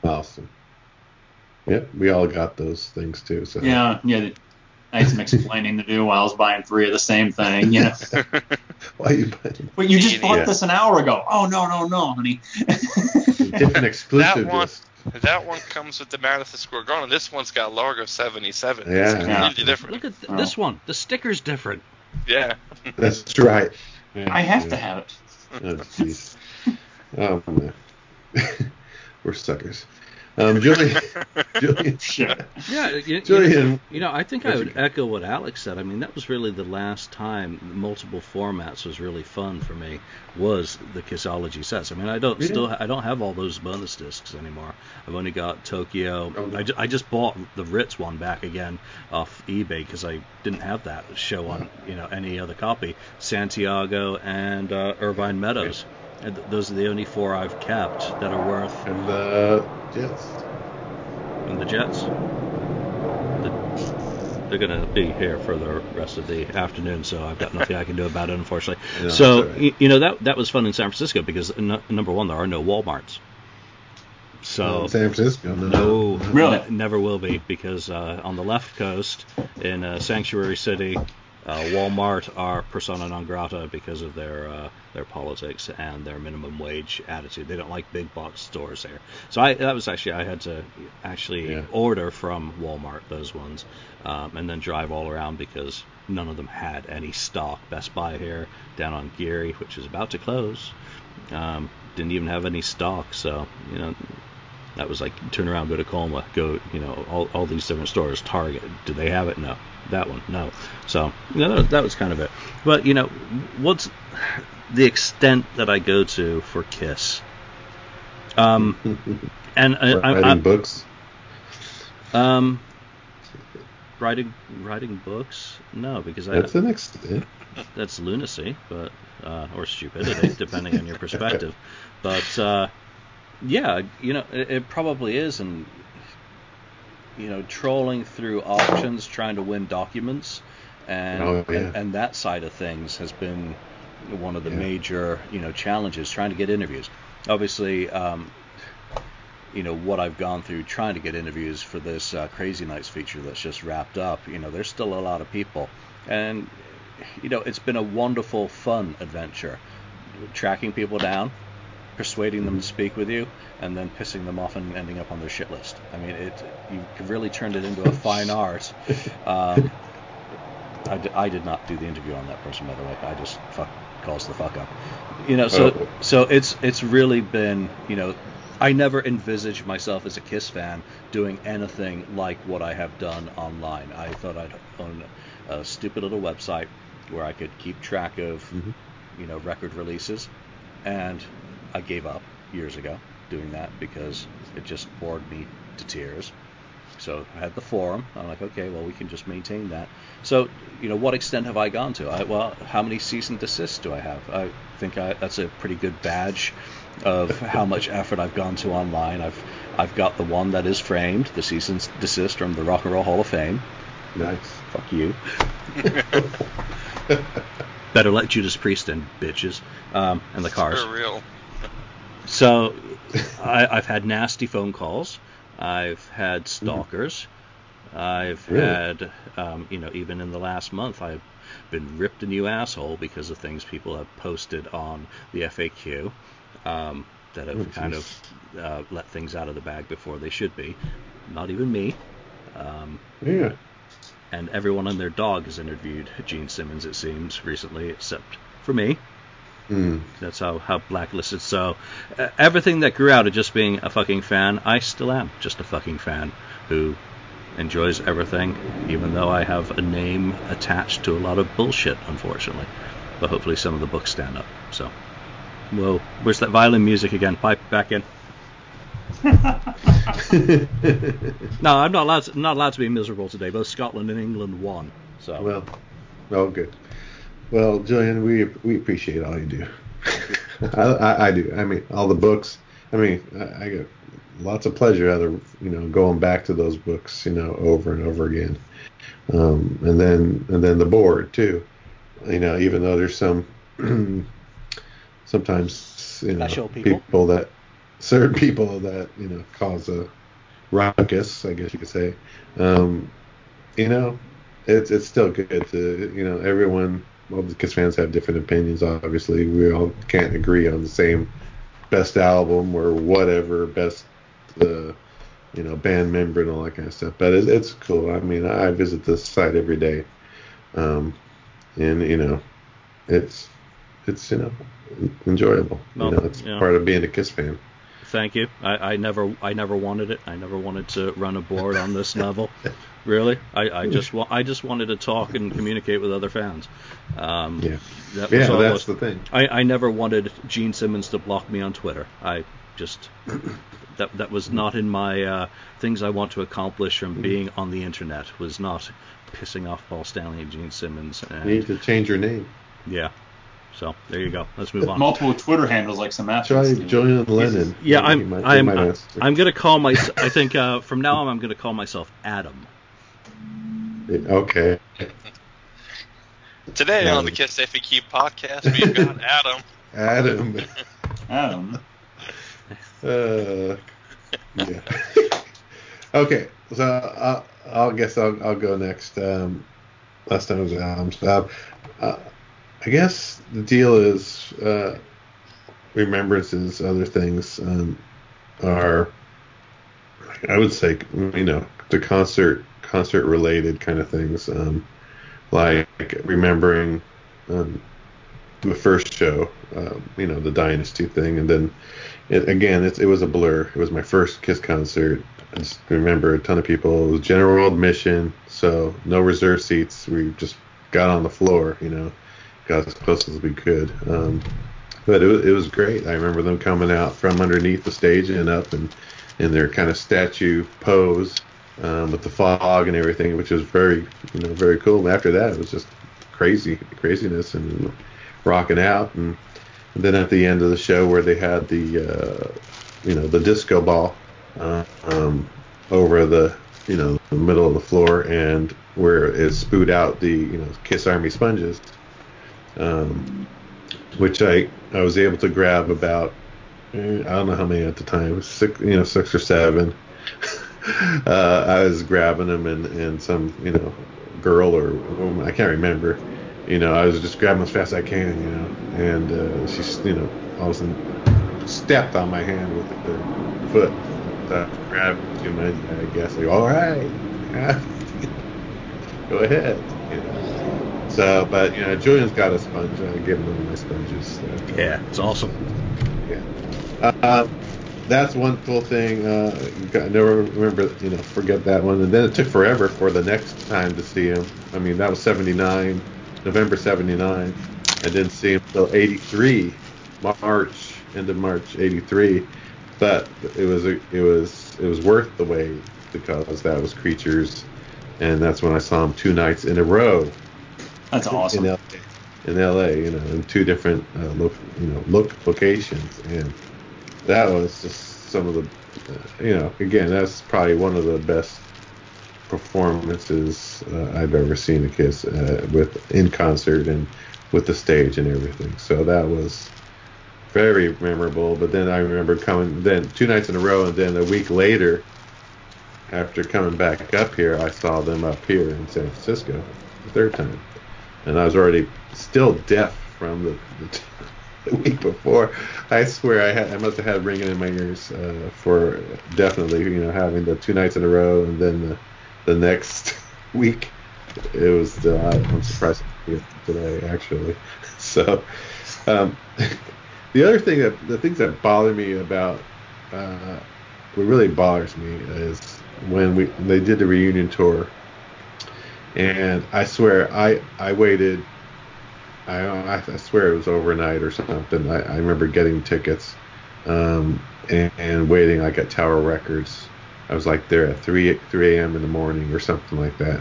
Awesome. Yep, we all got those things too. So yeah. I had some explaining to do while I was buying 3 of the same thing. Why are you buying? But you just bought this an hour ago. Oh no, honey. Different exclusive. That one comes with the Madison Square Garden. This one's got Largo 77. Yeah. It's completely different. Look at this one. The sticker's different. Yeah. That's right. Yeah, I have to have it. Oh, jeez. Oh, man. We're suckers. Julian. Sure. Yeah. Julian. I think I would echo what Alex said. I mean, that was really the last time multiple formats was really fun for me was the Kissology sets. I mean, I don't have all those bonus discs anymore. I've only got Tokyo. Oh, no. I just bought the Ritz one back again off eBay because I didn't have that show on any other copy. Santiago and Irvine Meadows. Okay. And those are the only 4 I've kept that are worth. And the Jets. they're going to be here for the rest of the afternoon, so I've got nothing I can do about it, unfortunately. No, so, that's all right. you know, that was fun in San Francisco because, number one, there are no Walmarts. So in San Francisco? No. Really? Never will be because on the left coast in Sanctuary City, Walmart are persona non grata because of their politics and their minimum wage attitude. They don't like big box stores there. So I had to actually order from Walmart those ones, and then drive all around because none of them had any stock. Best Buy here down on Geary, which is about to close, didn't even have any stock. So you know. That was like, turn around, go to Colma, go, you know, all these different stores. Target, do they have it? No. That one, no. So, you know, that was kind of it. But, you know, what's the extent that I go to for KISS? And writing books? Writing books? No, because that's an extent. That's lunacy, but or stupidity, depending on your perspective. But, yeah, you know, it probably is, and, you know, trolling through auctions, trying to win documents, and that side of things has been one of the major, you know, challenges, trying to get interviews. Obviously, you know, what I've gone through trying to get interviews for this Crazy Nights feature that's just wrapped up, you know, there's still a lot of people, and, you know, it's been a wonderful, fun adventure, tracking people down, persuading them to speak with you, and then pissing them off and ending up on their shit list. I mean, you've really turned it into a fine art. I did not do the interview on that person, by the way. I just caused the fuck up. You know, so it's really been, you know, I never envisaged myself as a KISS fan doing anything like what I have done online. I thought I'd own a stupid little website where I could keep track of, you know, record releases, and I gave up years ago doing that because it just bored me to tears. So I had the forum. I'm like, okay, well, we can just maintain that. So, you know, what extent have I gone to? How many cease and desists do I have? I think that's a pretty good badge of how much effort I've gone to online. I've got the one that is framed, the cease and desist from the Rock and Roll Hall of Fame. Nice. Fuck you. Better let Judas Priest in, bitches. And the Cars. For real. So, I've had nasty phone calls. I've had stalkers. I've had, you know, even in the last month, I've been ripped a new asshole because of things people have posted on the FAQ that have kind of let things out of the bag before they should be. Not even me. And everyone and their dog has interviewed Gene Simmons, it seems, recently, except for me. That's how blacklisted. So everything that grew out of just being a fucking fan, I still am just a fucking fan who enjoys everything, even though I have a name attached to a lot of bullshit, unfortunately. But hopefully some of the books stand up. So, well, where's that violin music again? Pipe back in. No, I'm not allowed to be miserable today. Both Scotland and England won. So well, oh good. Well, Julian, we appreciate all you do. I do. I mean, all the books. I mean, I get lots of pleasure out of, you know, going back to those books, you know, over and over again. And then the board too. You know, even though there's some sometimes, you know, certain people that you know cause a ruckus, I guess you could say. You know, it's still good to, you know, everyone. Well, the KISS fans have different opinions, obviously. We all can't agree on the same best album or whatever, best, you know, band member and all that kind of stuff. But it's cool. I mean, I visit this site every day. And, you know, it's you know, enjoyable. Well, you know, it's part of being a KISS fan. Thank you. I never wanted it. I never wanted to run a board on this novel. Really, I just wanted to talk and communicate with other fans. That's the thing. I never wanted Gene Simmons to block me on Twitter. I just that was not in my things I want to accomplish from being on the internet. Was not pissing off Paul Stanley and Gene Simmons. And, you need to change your name. Yeah. So there you go. Let's move on. Multiple Twitter handles like some athletes. Try Julian Lennon. Yeah, I'm gonna call myself. I think from now on I'm gonna call myself Adam. Okay. Today on the Kiss FAQ podcast, we've got Adam. Adam. Yeah. Okay, so I guess I'll go next. Last time was Adam's. I guess the deal is remembrances, other things are, I would say, the concert related kind of things, like remembering the first show, the Dynasty thing, and then it was a blur. It was my first KISS concert. I just remember a ton of people. It was general admission, so no reserve seats. We just got on the floor, got as close as we could. But it was great. I remember them coming out from underneath the stage and up, and in their kind of statue pose with the fog and everything, which was very, very cool. And after that, it was just craziness and rocking out. And then at the end of the show, where they had the the disco ball over the the middle of the floor, and where it spewed out the Kiss Army sponges, which I was able to grab about, I don't know how many at the time, six or seven. I was grabbing them, and some girl or woman, I can't remember, I was just grabbing as fast as I can, and she's all of a sudden stepped on my hand with her foot. So I grabbed him, I guess, like, all right, go ahead. So, but Julian's got a sponge. I give him one of my sponges. So. Yeah, it's awesome. Yeah, that's one cool thing. I never remember, forget that one. And then it took forever for the next time to see him. I mean, that was '79, November '79. I didn't see him until '83, end of March '83. But it was worth the wait, because that was Creatures, and that's when I saw him 2 nights in a row. That's awesome. In LA, in 2 different locations, and that was just some of the, that's probably one of the best performances I've ever seen a KISS with, in concert and with the stage and everything. So that was very memorable. But then I remember coming, then 2 nights in a row, and then a week later, after coming back up here, I saw them up here in San Francisco the 3rd time. And I was already still deaf from the week before. I swear I must have had ringing in my ears for definitely, having the 2 nights in a row, and then the next week. It was, I'm surprised today, actually. So the other thing the things that bother me about, what really bothers me, is when they did the reunion tour. And I swear, I waited, I swear it was overnight or something. I remember getting tickets and waiting, like, at Tower Records. I was, like, there at 3 a.m. in the morning or something like that,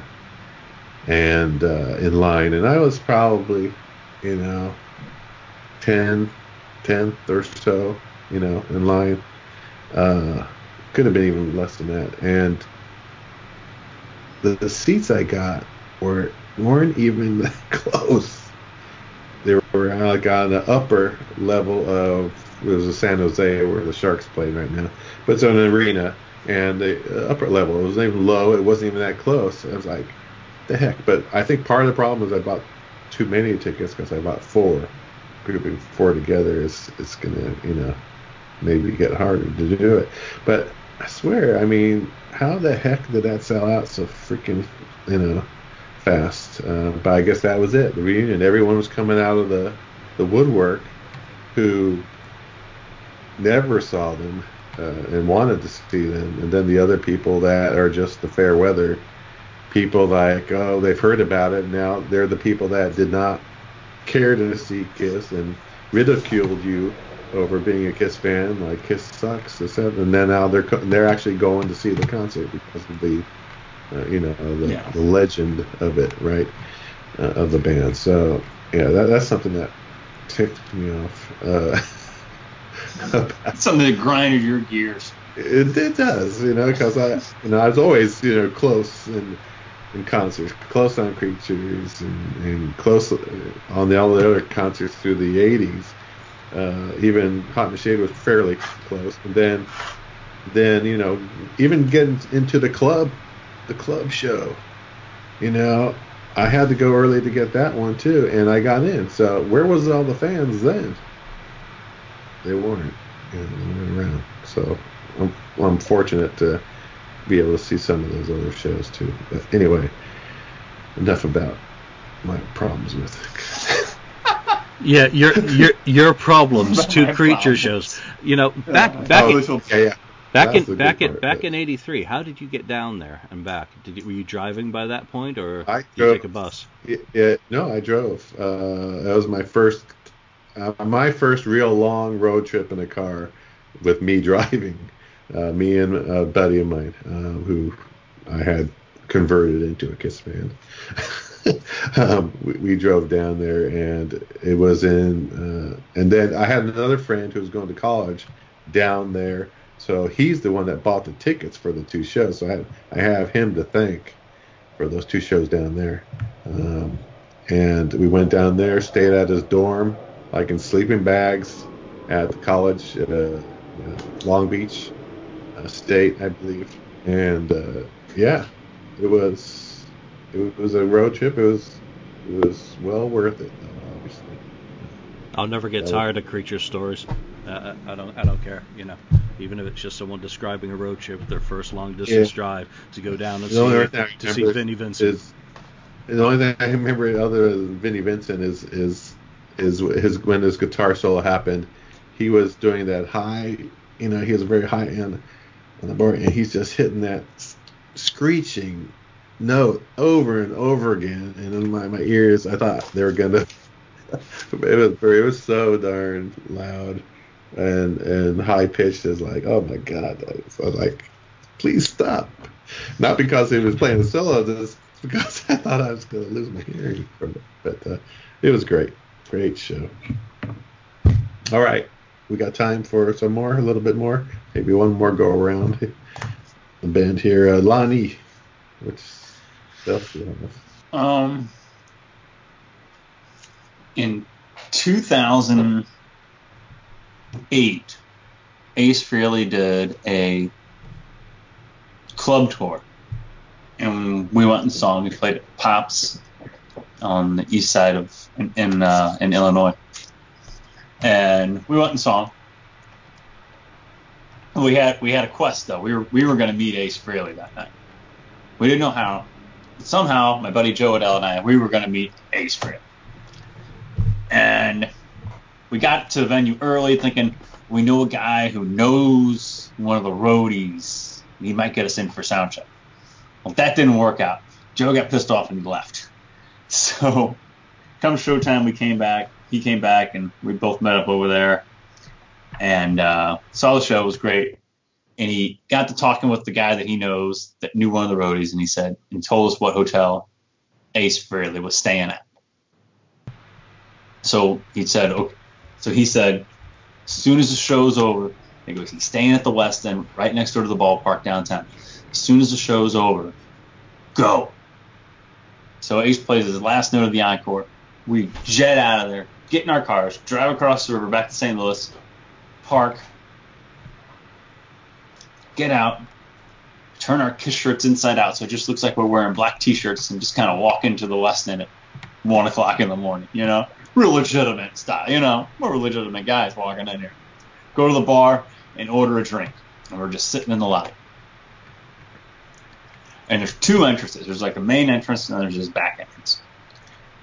and in line. And I was probably, 10th or so, in line. Could have been even less than that. And the seats I got weren't even that close. They were, like, on the upper level of, it was a San Jose where the Sharks play right now, but it's an arena, and the upper level, it wasn't even low, it wasn't even that close. I was like, the heck. But I think part of the problem is I bought too many tickets, because I bought 4. Grouping 4 together is gonna, maybe get harder to do it. But I swear, how the heck did that sell out so freaking, fast? But I guess that was it, the reunion. Everyone was coming out of the woodwork who never saw them and wanted to see them. And then the other people that are just the fair weather people, like, oh, they've heard about it. Now they're the people that did not care to see KISS and ridiculed you over being a KISS fan, like KISS sucks, and then now they're actually going to see the concert because of the the legend of it, right, of the band. So yeah, that's something that ticked me off. That's something that grinded your gears. It does, because I was always close, and and concerts, Close on Creatures, and Close on all the other concerts through the 80s. Even Hot in the Shade was fairly close. And then you know, even getting into the club show, you know, I had to go early to get that one too, and I got in. So where was all the fans then? They weren't, you know, they weren't around. So I'm fortunate to be able to see some of those other shows too. But anyway, enough about my problems with it. Yeah, your problems. Two creature shows. You know, back in '83. How did you get down there and back? Were you driving by that point, or did you take a bus? No, I drove. That was my first real long road trip in a car with me driving. Me and a buddy of mine who I had converted into a Kiss fan. We drove down there, and it was and then I had another friend who was going to college down there, so he's the one that bought the tickets for the two shows. So I have him to thank for those two shows down there. And we went down there, stayed at his dorm, like in sleeping bags, at the college at Long Beach State, I believe. And It was a road trip. It was well worth it, though, obviously. I'll never get tired of creature stories. I don't care, you know. Even if it's just someone describing a road trip, their first long distance drive to go down and see Vinnie Vincent. The only thing I remember other than Vinnie Vincent is his when his guitar solo happened. He was doing that high, you know, he was very high end on the board, and he's just hitting that screeching note over and over again, and in my ears, I thought they were gonna. it was so darn loud and high pitched. It's like, oh my god! So I was like, please stop. Not because he was playing the solo, just because I thought I was gonna lose my hearing from it. But it was great show. All right, we got time for some more, a little bit more, maybe one more go around. The band here, Lonnie. Which stuff do you have? In 2008, Ace Frehley did a club tour, and we went and saw him. We played at Pops on the east side of in Illinois, and we went and saw him. We had a quest though. We were going to meet Ace Frehley that night. We didn't know how. Somehow, my buddy Joe Adell and I, we were going to meet Ace Frehley. And we got to the venue early thinking, we know a guy who knows one of the roadies. He might get us in for sound check. Well, that didn't work out. Joe got pissed off and left. So, come showtime, we came back. He came back, and we both met up over there. And saw the show. It was great. And he got to talking with the guy that he knows that knew one of the roadies, and he said, and told us what hotel Ace Frehley was staying at. So he said, okay. So he said, as soon as the show's over, he goes, he's staying at the West End, right next door to the ballpark downtown. As soon as the show's over, go. So Ace plays his last note of the encore. We jet out of there, get in our cars, drive across the river back to St. Louis, park. Get out, turn our Kiss shirts inside out, so it just looks like we're wearing black T-shirts, and just kind of walk into the West End at 1 o'clock in the morning, you know? Real legitimate style, you know? We're legitimate guys walking in here. Go to the bar and order a drink, and we're just sitting in the lobby. And there's two entrances. There's like a main entrance, and then there's this back entrance.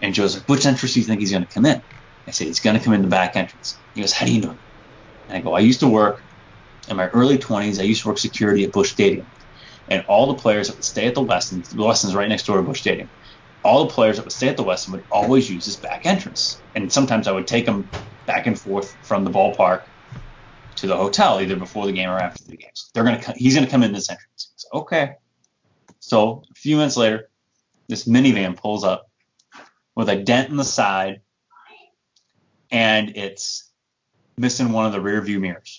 And Joe's like, which entrance do you think he's going to come in? I said, he's going to come in the back entrance. He goes, how do you know? And I go, I used to work. In my early 20s, I used to work security at Busch Stadium. And all the players that would stay at the West End, the West End's right next door to Busch Stadium, all the players that would stay at the West End would always use this back entrance. And sometimes I would take them back and forth from the ballpark to the hotel, either before the game or after the game. So he's going to come in this entrance. I said, okay. So a few minutes later, this minivan pulls up with a dent in the side, and it's missing one of the rear view mirrors.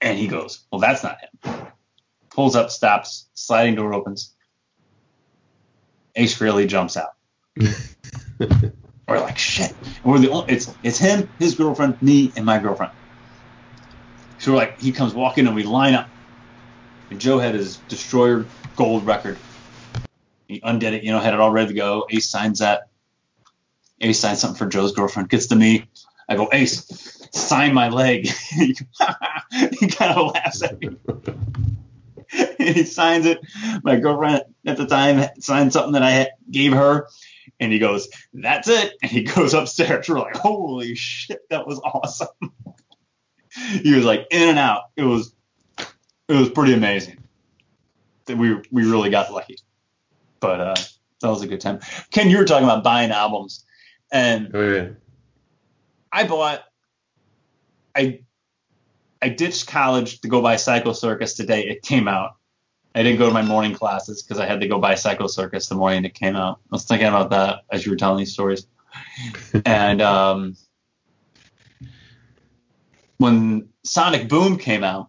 And he goes, well, that's not him. pulls up, stops, sliding door opens. Ace Frehley jumps out. We're like, shit. And we're the only, it's him, his girlfriend, me, and my girlfriend. So we're like, he comes walking, and we line up. And Joe had his Destroyer gold record. He undid it, you know, had it all ready to go. Ace signs that. Ace signs something for Joe's girlfriend. Gets to me. I go, Ace, sign my leg. He kind of laughs at me. He signs it. My girlfriend at the time signed something that I gave her. And he goes, that's it. And he goes upstairs. We're like, holy shit, that was awesome. He was like in and out. It was pretty amazing. We really got lucky. But that was a good time. Ken, you were talking about buying albums. And I ditched college to go buy Psycho Circus the day it came out. I didn't go to my morning classes because I had to go buy Psycho Circus the morning it came out. I was thinking about that as you were telling these stories. And when Sonic Boom came out,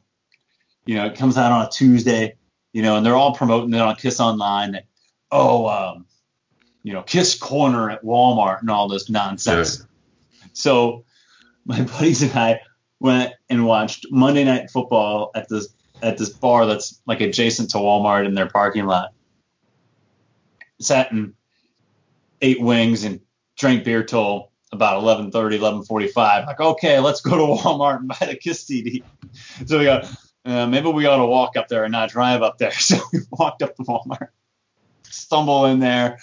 you know, it comes out on a Tuesday, you know, and they're all promoting it on Kiss Online that, you know, Kiss Corner at Walmart and all this nonsense. Yeah. So my buddies and I went and watched Monday Night Football at this bar that's like adjacent to Walmart in their parking lot. Sat and ate wings and drank beer till about 11:30, 11:45. Like, okay, let's go to Walmart and buy the Kiss CD. So we got... maybe we ought to walk up there and not drive up there. So we walked up to Walmart, stumble in there.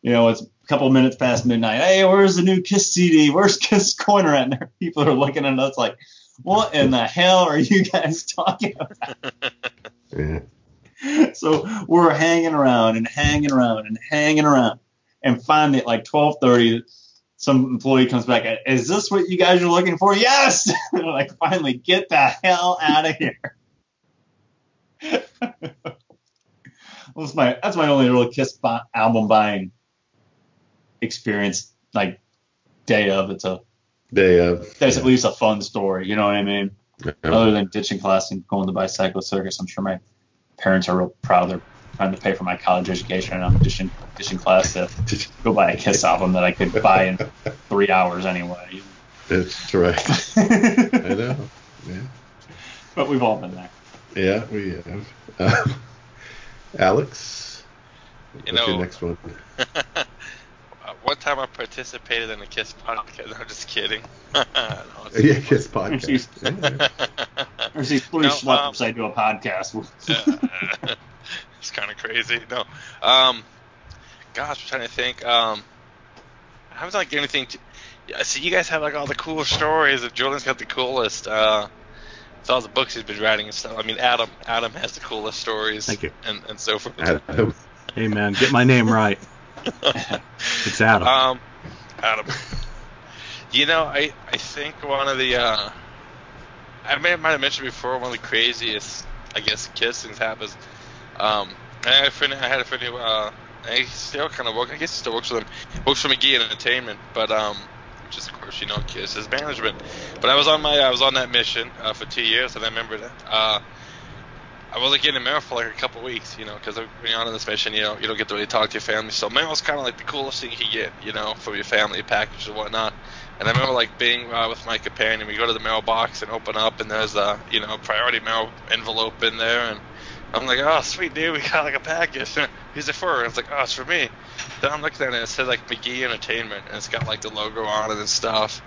You know, it's a couple minutes past midnight. Hey, where's the new Kiss CD? Where's Kiss Corner at? And there people are looking at us like, what in the hell are you guys talking about? Yeah. So we're hanging around and hanging around and hanging around. And finally at like 12:30, some employee comes back. Is this what you guys are looking for? Yes! Like, finally, get the hell out of here. That's my only real Kiss album buying experience, like, day of. There's at least a fun story, you know what I mean? Yeah. Other than ditching class and going to buy Psycho Circus, I'm sure my parents are real proud of trying to pay for my college education, and I'm ditching class to go buy a Kiss album that I could buy in 3 hours anyway. That's right. I know. Yeah. But we've all been there. Yeah, we have. Alex, what's your next one? One time I participated in a Kiss podcast. I'm just kidding. Yeah, Kiss podcast. There's these three schmucks I do a podcast with. It's kind of crazy. No. Gosh, I'm trying to think. I haven't like anything to... See, you guys have like all the cool stories. Julian's got the coolest. It's all the books he's been writing and stuff. I mean, Adam has the coolest stories. Thank you. And so forth. Adam. Hey, man, get my name right. It's Adam. Adam. You know, I think one of the... I might have mentioned before, one of the craziest, I guess, Kiss things happens... I had a friend who, he still kind of works, I guess he still works with him, works for McGee Entertainment, but, which is, of course, you know, Kiss, his management. But I was on that mission, for 2 years, and I remember that, I wasn't getting a mail for, like, a couple weeks, you know, because when you're on this mission, you know, you don't get to really talk to your family, so mail is kind of, like, the coolest thing you can get, you know, from your family package and whatnot. And I remember, like, being with my companion, we go to the mailbox and open up, and there's a, you know, priority mail envelope in there, and I'm like, oh, sweet, dude, we got, like, a package. Who's it for? And I was like, oh, it's for me. Then I'm looking at it, and it says, like, McGee Entertainment, and it's got, like, the logo on it and stuff.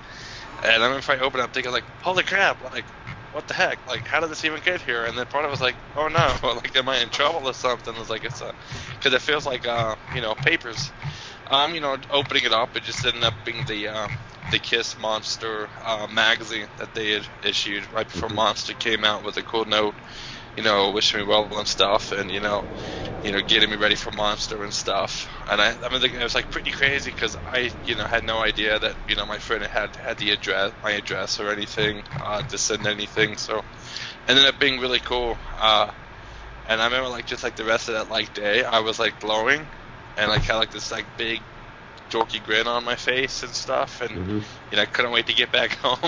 And I remember if I opened it, I'm thinking, like, holy crap, like, what the heck? Like, how did this even get here? And then part of it was like, oh, no, like, am I in trouble or something? I was like, it's a – because it feels like, you know, papers. You know, opening it up, it just ended up being the Kiss Monster magazine that they had issued right before Monster came out with a cool note. You know, wishing me well and stuff, and you know, getting me ready for Monster and stuff. And I mean, it was like pretty crazy because I, you know, had no idea that you know my friend had the address, my address or anything to send anything. So, ended up being really cool. And I remember like just like the rest of that like day, I was like glowing, and I had like this like big dorky grin on my face and stuff, and you know, I couldn't wait to get back home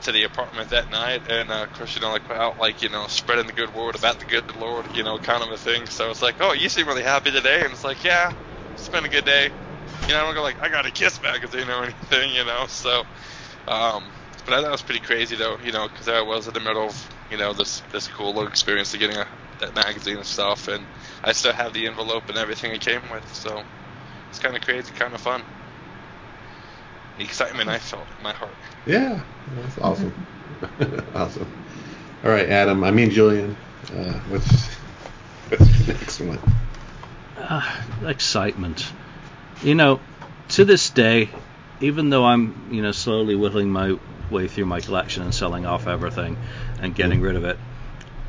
to the apartment that night, and of course, you know, like out, like, you know, spreading the good word about the good Lord, you know, kind of a thing. So it's like, oh, you seem really happy today, and it's like, yeah, it's been a good day. You know, I don't go like, I got a Kiss magazine or anything, you know. So, but I thought it was pretty crazy though, you know, because I was in the middle of, you know, this cool little experience of getting that magazine and stuff, and I still have the envelope and everything it came with, so it's kind of crazy, kind of fun. The excitement I felt in my heart. Yeah, that's awesome. Awesome. All right, Adam. I mean, Julian. What's the next one? Excitement. You know, to this day, even though I'm, you know, slowly whittling my way through my collection and selling off everything and getting rid of it,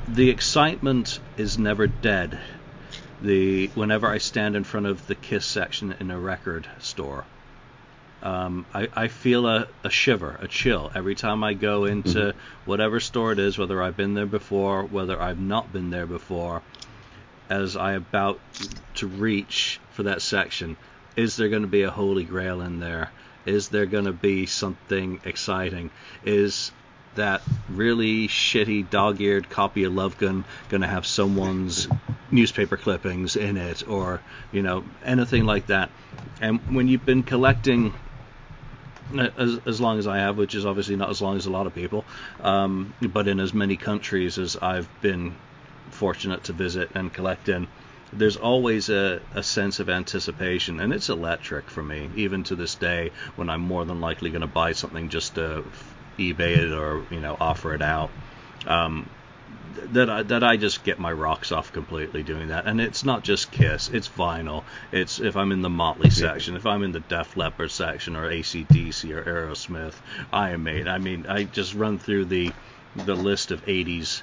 the excitement is never dead. Whenever I stand in front of the Kiss section in a record store, I feel a shiver, a chill every time I go into whatever store it is, whether I've been there before, whether I've not been there before, as I about to reach for that section. Is there going to be a holy grail in there? Is there going to be something exciting? Is that really shitty dog-eared copy of Love Gun going to have someone's newspaper clippings in it, or, you know, anything like that? And when you've been collecting as long as I have, which is obviously not as long as a lot of people, but in as many countries as I've been fortunate to visit and collect in, there's always a sense of anticipation, and it's electric for me, even to this day, when I'm more than likely going to buy something just to eBay it or, you know, offer it out. That I just get my rocks off completely doing that. And it's not just Kiss, it's vinyl. It's if I'm in the Motley section, if I'm in the Def Leppard section, or AC/DC or Aerosmith, Iron Maiden. I mean, I just run through the list of 80s,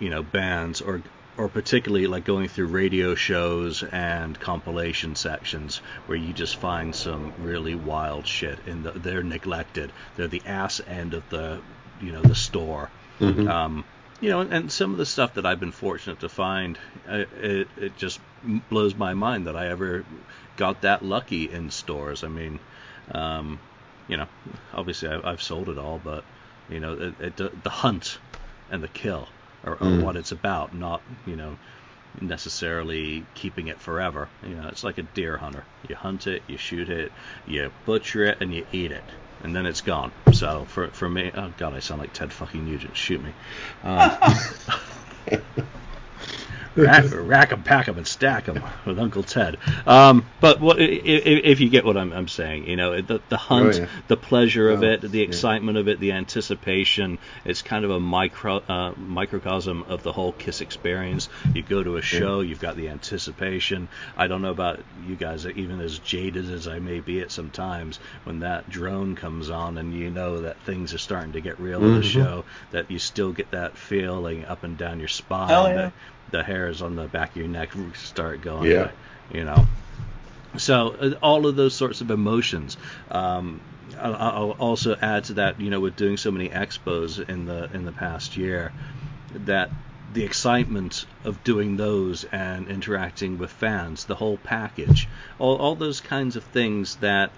you know, bands, or particularly like going through radio shows and compilation sections where you just find some really wild shit, and they're neglected. They're the ass end of the, you know, the store. You know, and some of the stuff that I've been fortunate to find, it just blows my mind that I ever got that lucky in stores. I mean, you know, obviously I've sold it all, but, you know, the hunt and the kill or what it's about, not, you know, necessarily keeping it forever. You know, it's like a deer hunter. You hunt it, you shoot it, you butcher it, and you eat it, and then it's gone. So for me, oh god, I sound like Ted fucking Nugent. Shoot me. Rack 'em, pack 'em, and stack 'em with Uncle Ted. But what, if you get what I'm saying, you know, the hunt, the pleasure of it, the excitement of it, the anticipation. It's kind of a microcosm of the whole Kiss experience. You go to a show, you've got the anticipation. I don't know about you guys, even as jaded as I may be at some times, when that drone comes on and you know that things are starting to get real in the show, that you still get that feeling up and down your spine. Hell yeah. The hairs on the back of your neck start going, you know. So all of those sorts of emotions. I'll also add to that, you know, with doing so many expos in the past year, that the excitement of doing those and interacting with fans, the whole package, all those kinds of things that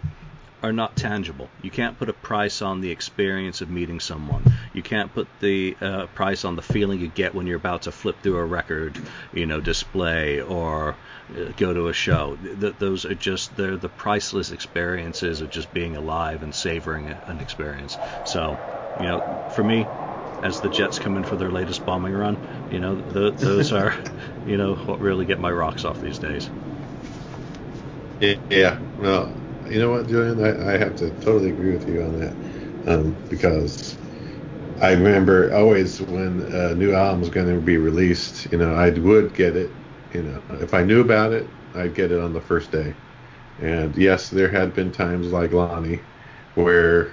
are not tangible. You can't put a price on the experience of meeting someone. You can't put the price on the feeling you get when you're about to flip through a record, you know, display, or go to a show. Those are just, they're the priceless experiences of just being alive and savoring an experience. So, you know, for me, as the Jets come in for their latest bombing run, you know, those are, you know, what really get my rocks off these days. Yeah, well, you know what, Julian? I have to totally agree with you on that, because I remember always when a new album was going to be released, you know, I would get it, you know, if I knew about it, I'd get it on the first day. And yes, there had been times like Lonnie where,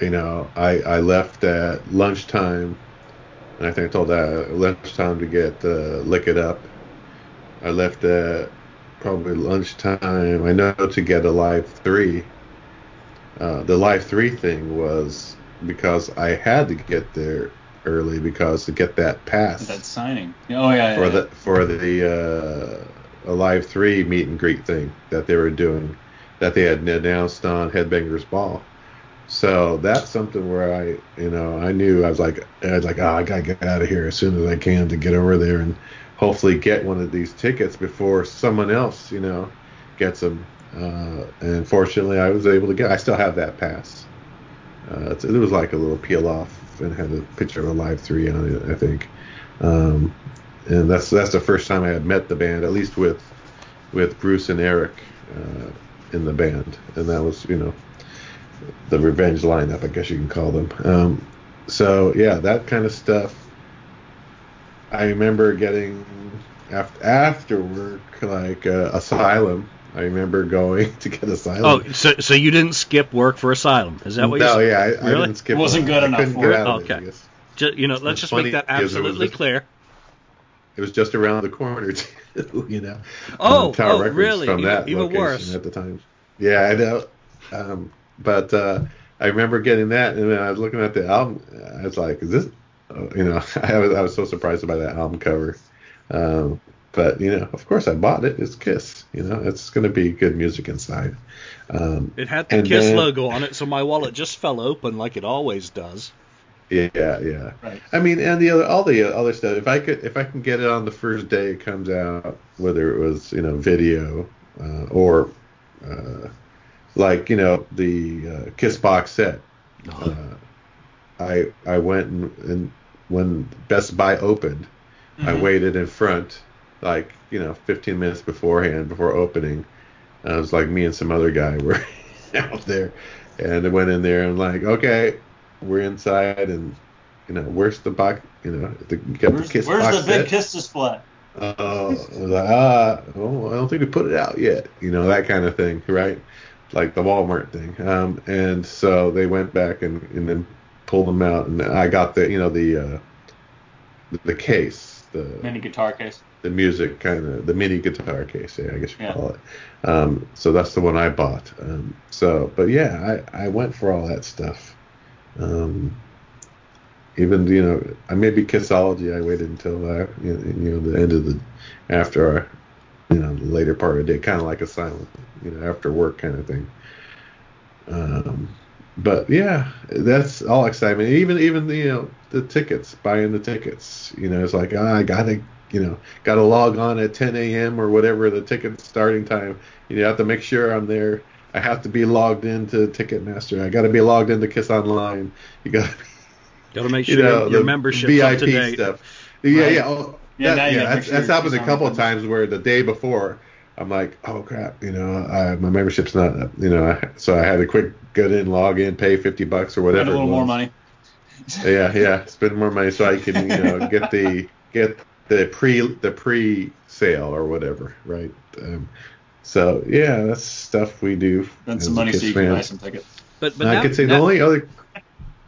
you know, I left at lunchtime, and I think I told that lunchtime to get Lick It Up. I left at probably lunchtime, I know, to get a Live 3. The Live 3 thing was because I had to get there early, because to get that pass. That signing. Oh, yeah. For the Live 3 meet and greet thing that they were doing. that they had announced on Headbangers Ball. So that's something where I knew I was like, oh, I gotta get out of here as soon as I can to get over there and hopefully get one of these tickets before someone else, gets them. And fortunately, I was able to I still have that pass. It was like a little peel off and had a picture of a Live 3 on it, I think. And that's the first time I had met the band, at least with Bruce and Eric in the band, and that was the revenge lineup, I guess you can call them. So yeah, that kind of stuff. I remember getting after work, like Asylum. I remember going to get Asylum. Oh, so you didn't skip work for Asylum? Is that what you said? No, yeah, I didn't skip. It wasn't good enough for it. Okay. Just, let's just make that absolutely clear. It was just around the corner, too, Tower Records really? From that even location worse. At the time. Yeah, I know. But I remember getting that, and then I was looking at the album. I was like, "Is this?" I was so surprised by that album cover. But of course, I bought it. It's Kiss. It's going to be good music inside. It had the Kiss logo on it, so my wallet just fell open like it always does. Yeah. Right. I mean, and all the other stuff. If I can get it on the first day it comes out, whether it was video or the Kiss box set. I went and when Best Buy opened, mm-hmm. I waited in front 15 minutes beforehand before opening. I was like, me and some other guy were out there, and I went in there and okay. We're inside, and where's the box? Where's the Kiss box? Where's the big set? Kiss display? I don't think we put it out yet. That kind of thing, right? Like the Walmart thing. And so they went back and then pulled them out, and I got the case, the mini guitar case, the music the mini guitar case. Yeah, I guess you call it. So that's the one I bought. I went for all that stuff. I maybe Kissology. I waited until the end of the the later part of the day, kind of like Asylum, after work kind of thing. But yeah, that's all excitement. Even the tickets, buying the tickets. It's like I gotta log on at 10 a.m. or whatever the ticket starting time. You have to make sure I'm there. I have to be logged into Ticketmaster. I got to be logged into Kiss Online. You got to make sure your membership's up to date. VIP stuff. Yeah, right. Yeah. Oh, yeah, that's happened a couple of times where the day before I'm like, oh crap, my membership's not up. So I had to quick go in, log in, pay $50 or whatever. Spend a little more money. Yeah. Spend more money so I can get the pre sale or whatever, right? So yeah, that's stuff we do. Spend some money so you can buy some tickets. But now, I could say the only other.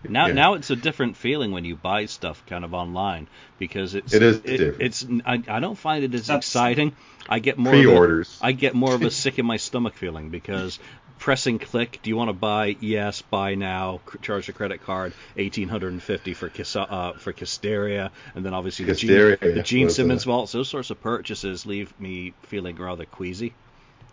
Now it's a different feeling when you buy stuff kind of online because it is different. I don't find it as exciting. I get more pre-orders. I get more of a sick in my stomach feeling because pressing click. Do you want to buy? Yes, buy now. Charge your credit card. $1,850 for Kisteria, and then obviously the Gene Simmons vaults. Those sorts of purchases leave me feeling rather queasy.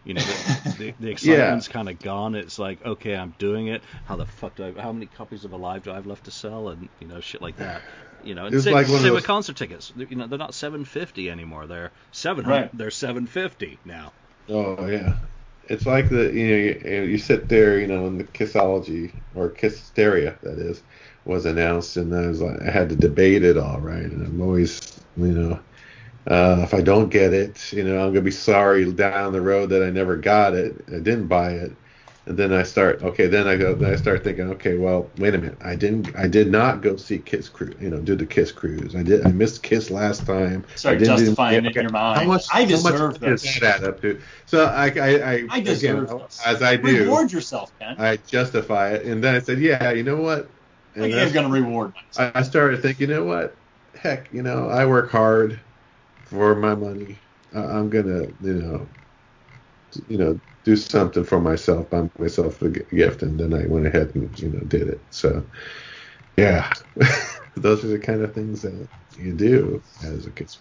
The excitement's kind of gone. It's like, okay, I'm doing it. How the fuck how many copies of Alive do I have left to sell? And shit like that. And it's like one of those concert tickets. They're not $750 anymore. They're $700. Right. They're $750 now. Oh yeah, it's like the you sit there when the Kissology or Kissteria that is was announced, and I was like, I had to debate it all right, and I'm always if I don't get it, I'm going to be sorry down the road that I never got it. I didn't buy it. And then I start, I start thinking, okay, well, wait a minute. I did not go see Kiss Cruise, do the Kiss Cruise. I missed Kiss last time. Start justifying it in your mind. How much I deserve that. So I deserve this. As I do. Reward yourself, Ken. I justify it. And then I said, yeah, you know what? And I am going to reward myself. I started thinking, you know what? Heck, I work hard. For my money, I'm gonna, do something for myself, buy myself a gift, and then I went ahead and, did it. So, yeah, those are the kind of things that you do as a kid.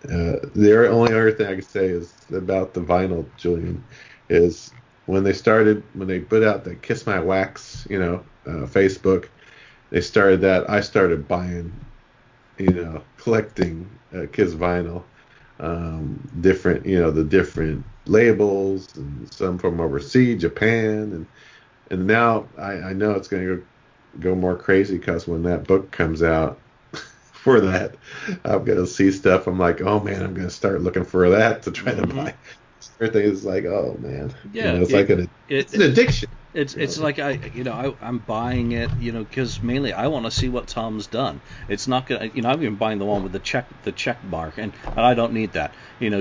The only other thing I can say is about the vinyl, Julian, is when they started, when they put out the Kiss My Wax, Facebook, they started that. I started buying, collecting Kiss vinyl, different, the different labels, and some from overseas, Japan, and now I know it's going to go more crazy, because when that book comes out for that, I'm going to see stuff. I'm like, oh man, I'm going to start looking for that to try to buy. Everything is like, oh man, it's an addiction. It's like I'm buying it, because mainly I want to see what Tom's done. It's not gonna, I'm even buying the one with the check mark, and I don't need that,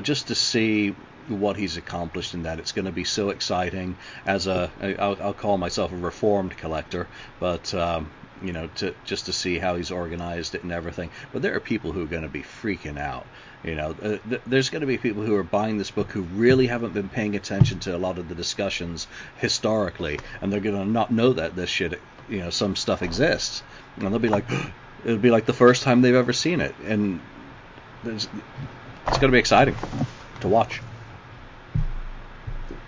just to see what he's accomplished in that. It's going to be so exciting as I'll call myself a reformed collector, but to see how he's organized it and everything. But there are people who are going to be freaking out. There's going to be people who are buying this book who really haven't been paying attention to a lot of the discussions historically, and they're going to not know that this shit, some stuff exists, and they'll be like, it'll be like the first time they've ever seen it, and it's going to be exciting to watch.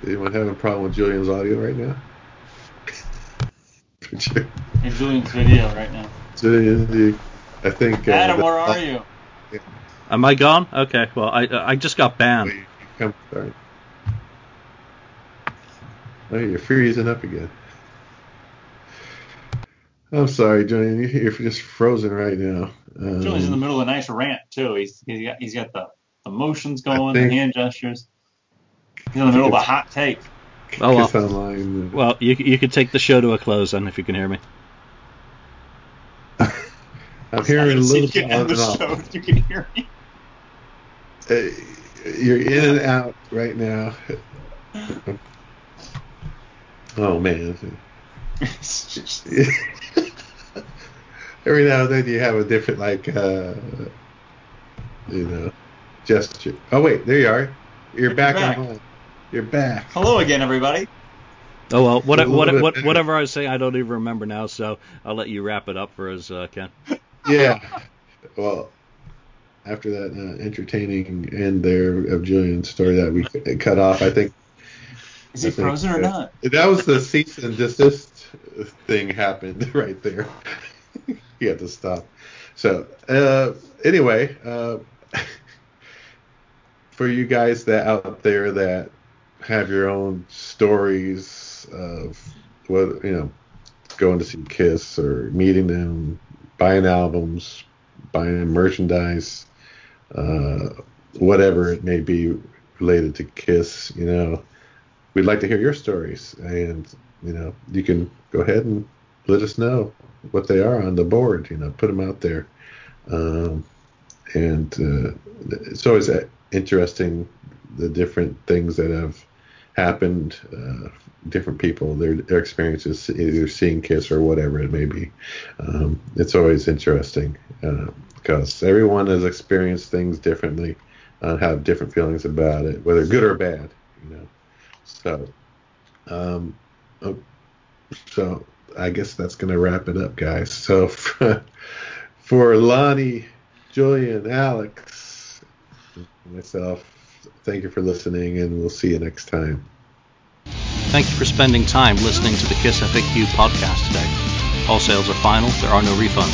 Anyone having a problem with Julian's audio right now? And Julian's video right now. Julian, I think. Adam, where are you? Yeah. Am I gone? Okay. Well, I just got banned. Wait, sorry. Oh, you're freezing up again. I'm sorry, Julian. You're just frozen right now. Julian's in the middle of a nice rant too. He's got the emotions going, the hand gestures. He's in the middle of a hot take. Oh, well, you could take the show to a close then, if you can hear me. I'm hearing a little bit on and off. You can hear me. You're in and out right now. Oh man. It's just every now and then you have a different gesture. Oh wait, there you are. You're back on home. You're back. Hello again, everybody. Oh well, whatever I was saying, I don't even remember now. So I'll let you wrap it up for us, Ken. Yeah. Well, after that entertaining end there of Julian's story that we cut off, I think. Is he frozen or not? That was the cease and desist thing happened right there. You had to stop. So anyway, for you guys that out there that have your own stories of what going to see Kiss or meeting them, buying albums, buying merchandise, whatever it may be related to Kiss, we'd like to hear your stories, and you can go ahead and let us know what they are on the board. Put them out there, and it's always interesting, the different things that have happened, different people, their experiences, either seeing Kiss or whatever it may be. It's always interesting because everyone has experienced things differently, have different feelings about it, whether good or bad. So, so I guess that's gonna wrap it up, guys. So for Lonnie, Julian, Alex, myself, thank you for listening, and we'll see you next time. Thank you for spending time listening to the Kiss FAQ podcast today. All sales are final. There are no refunds.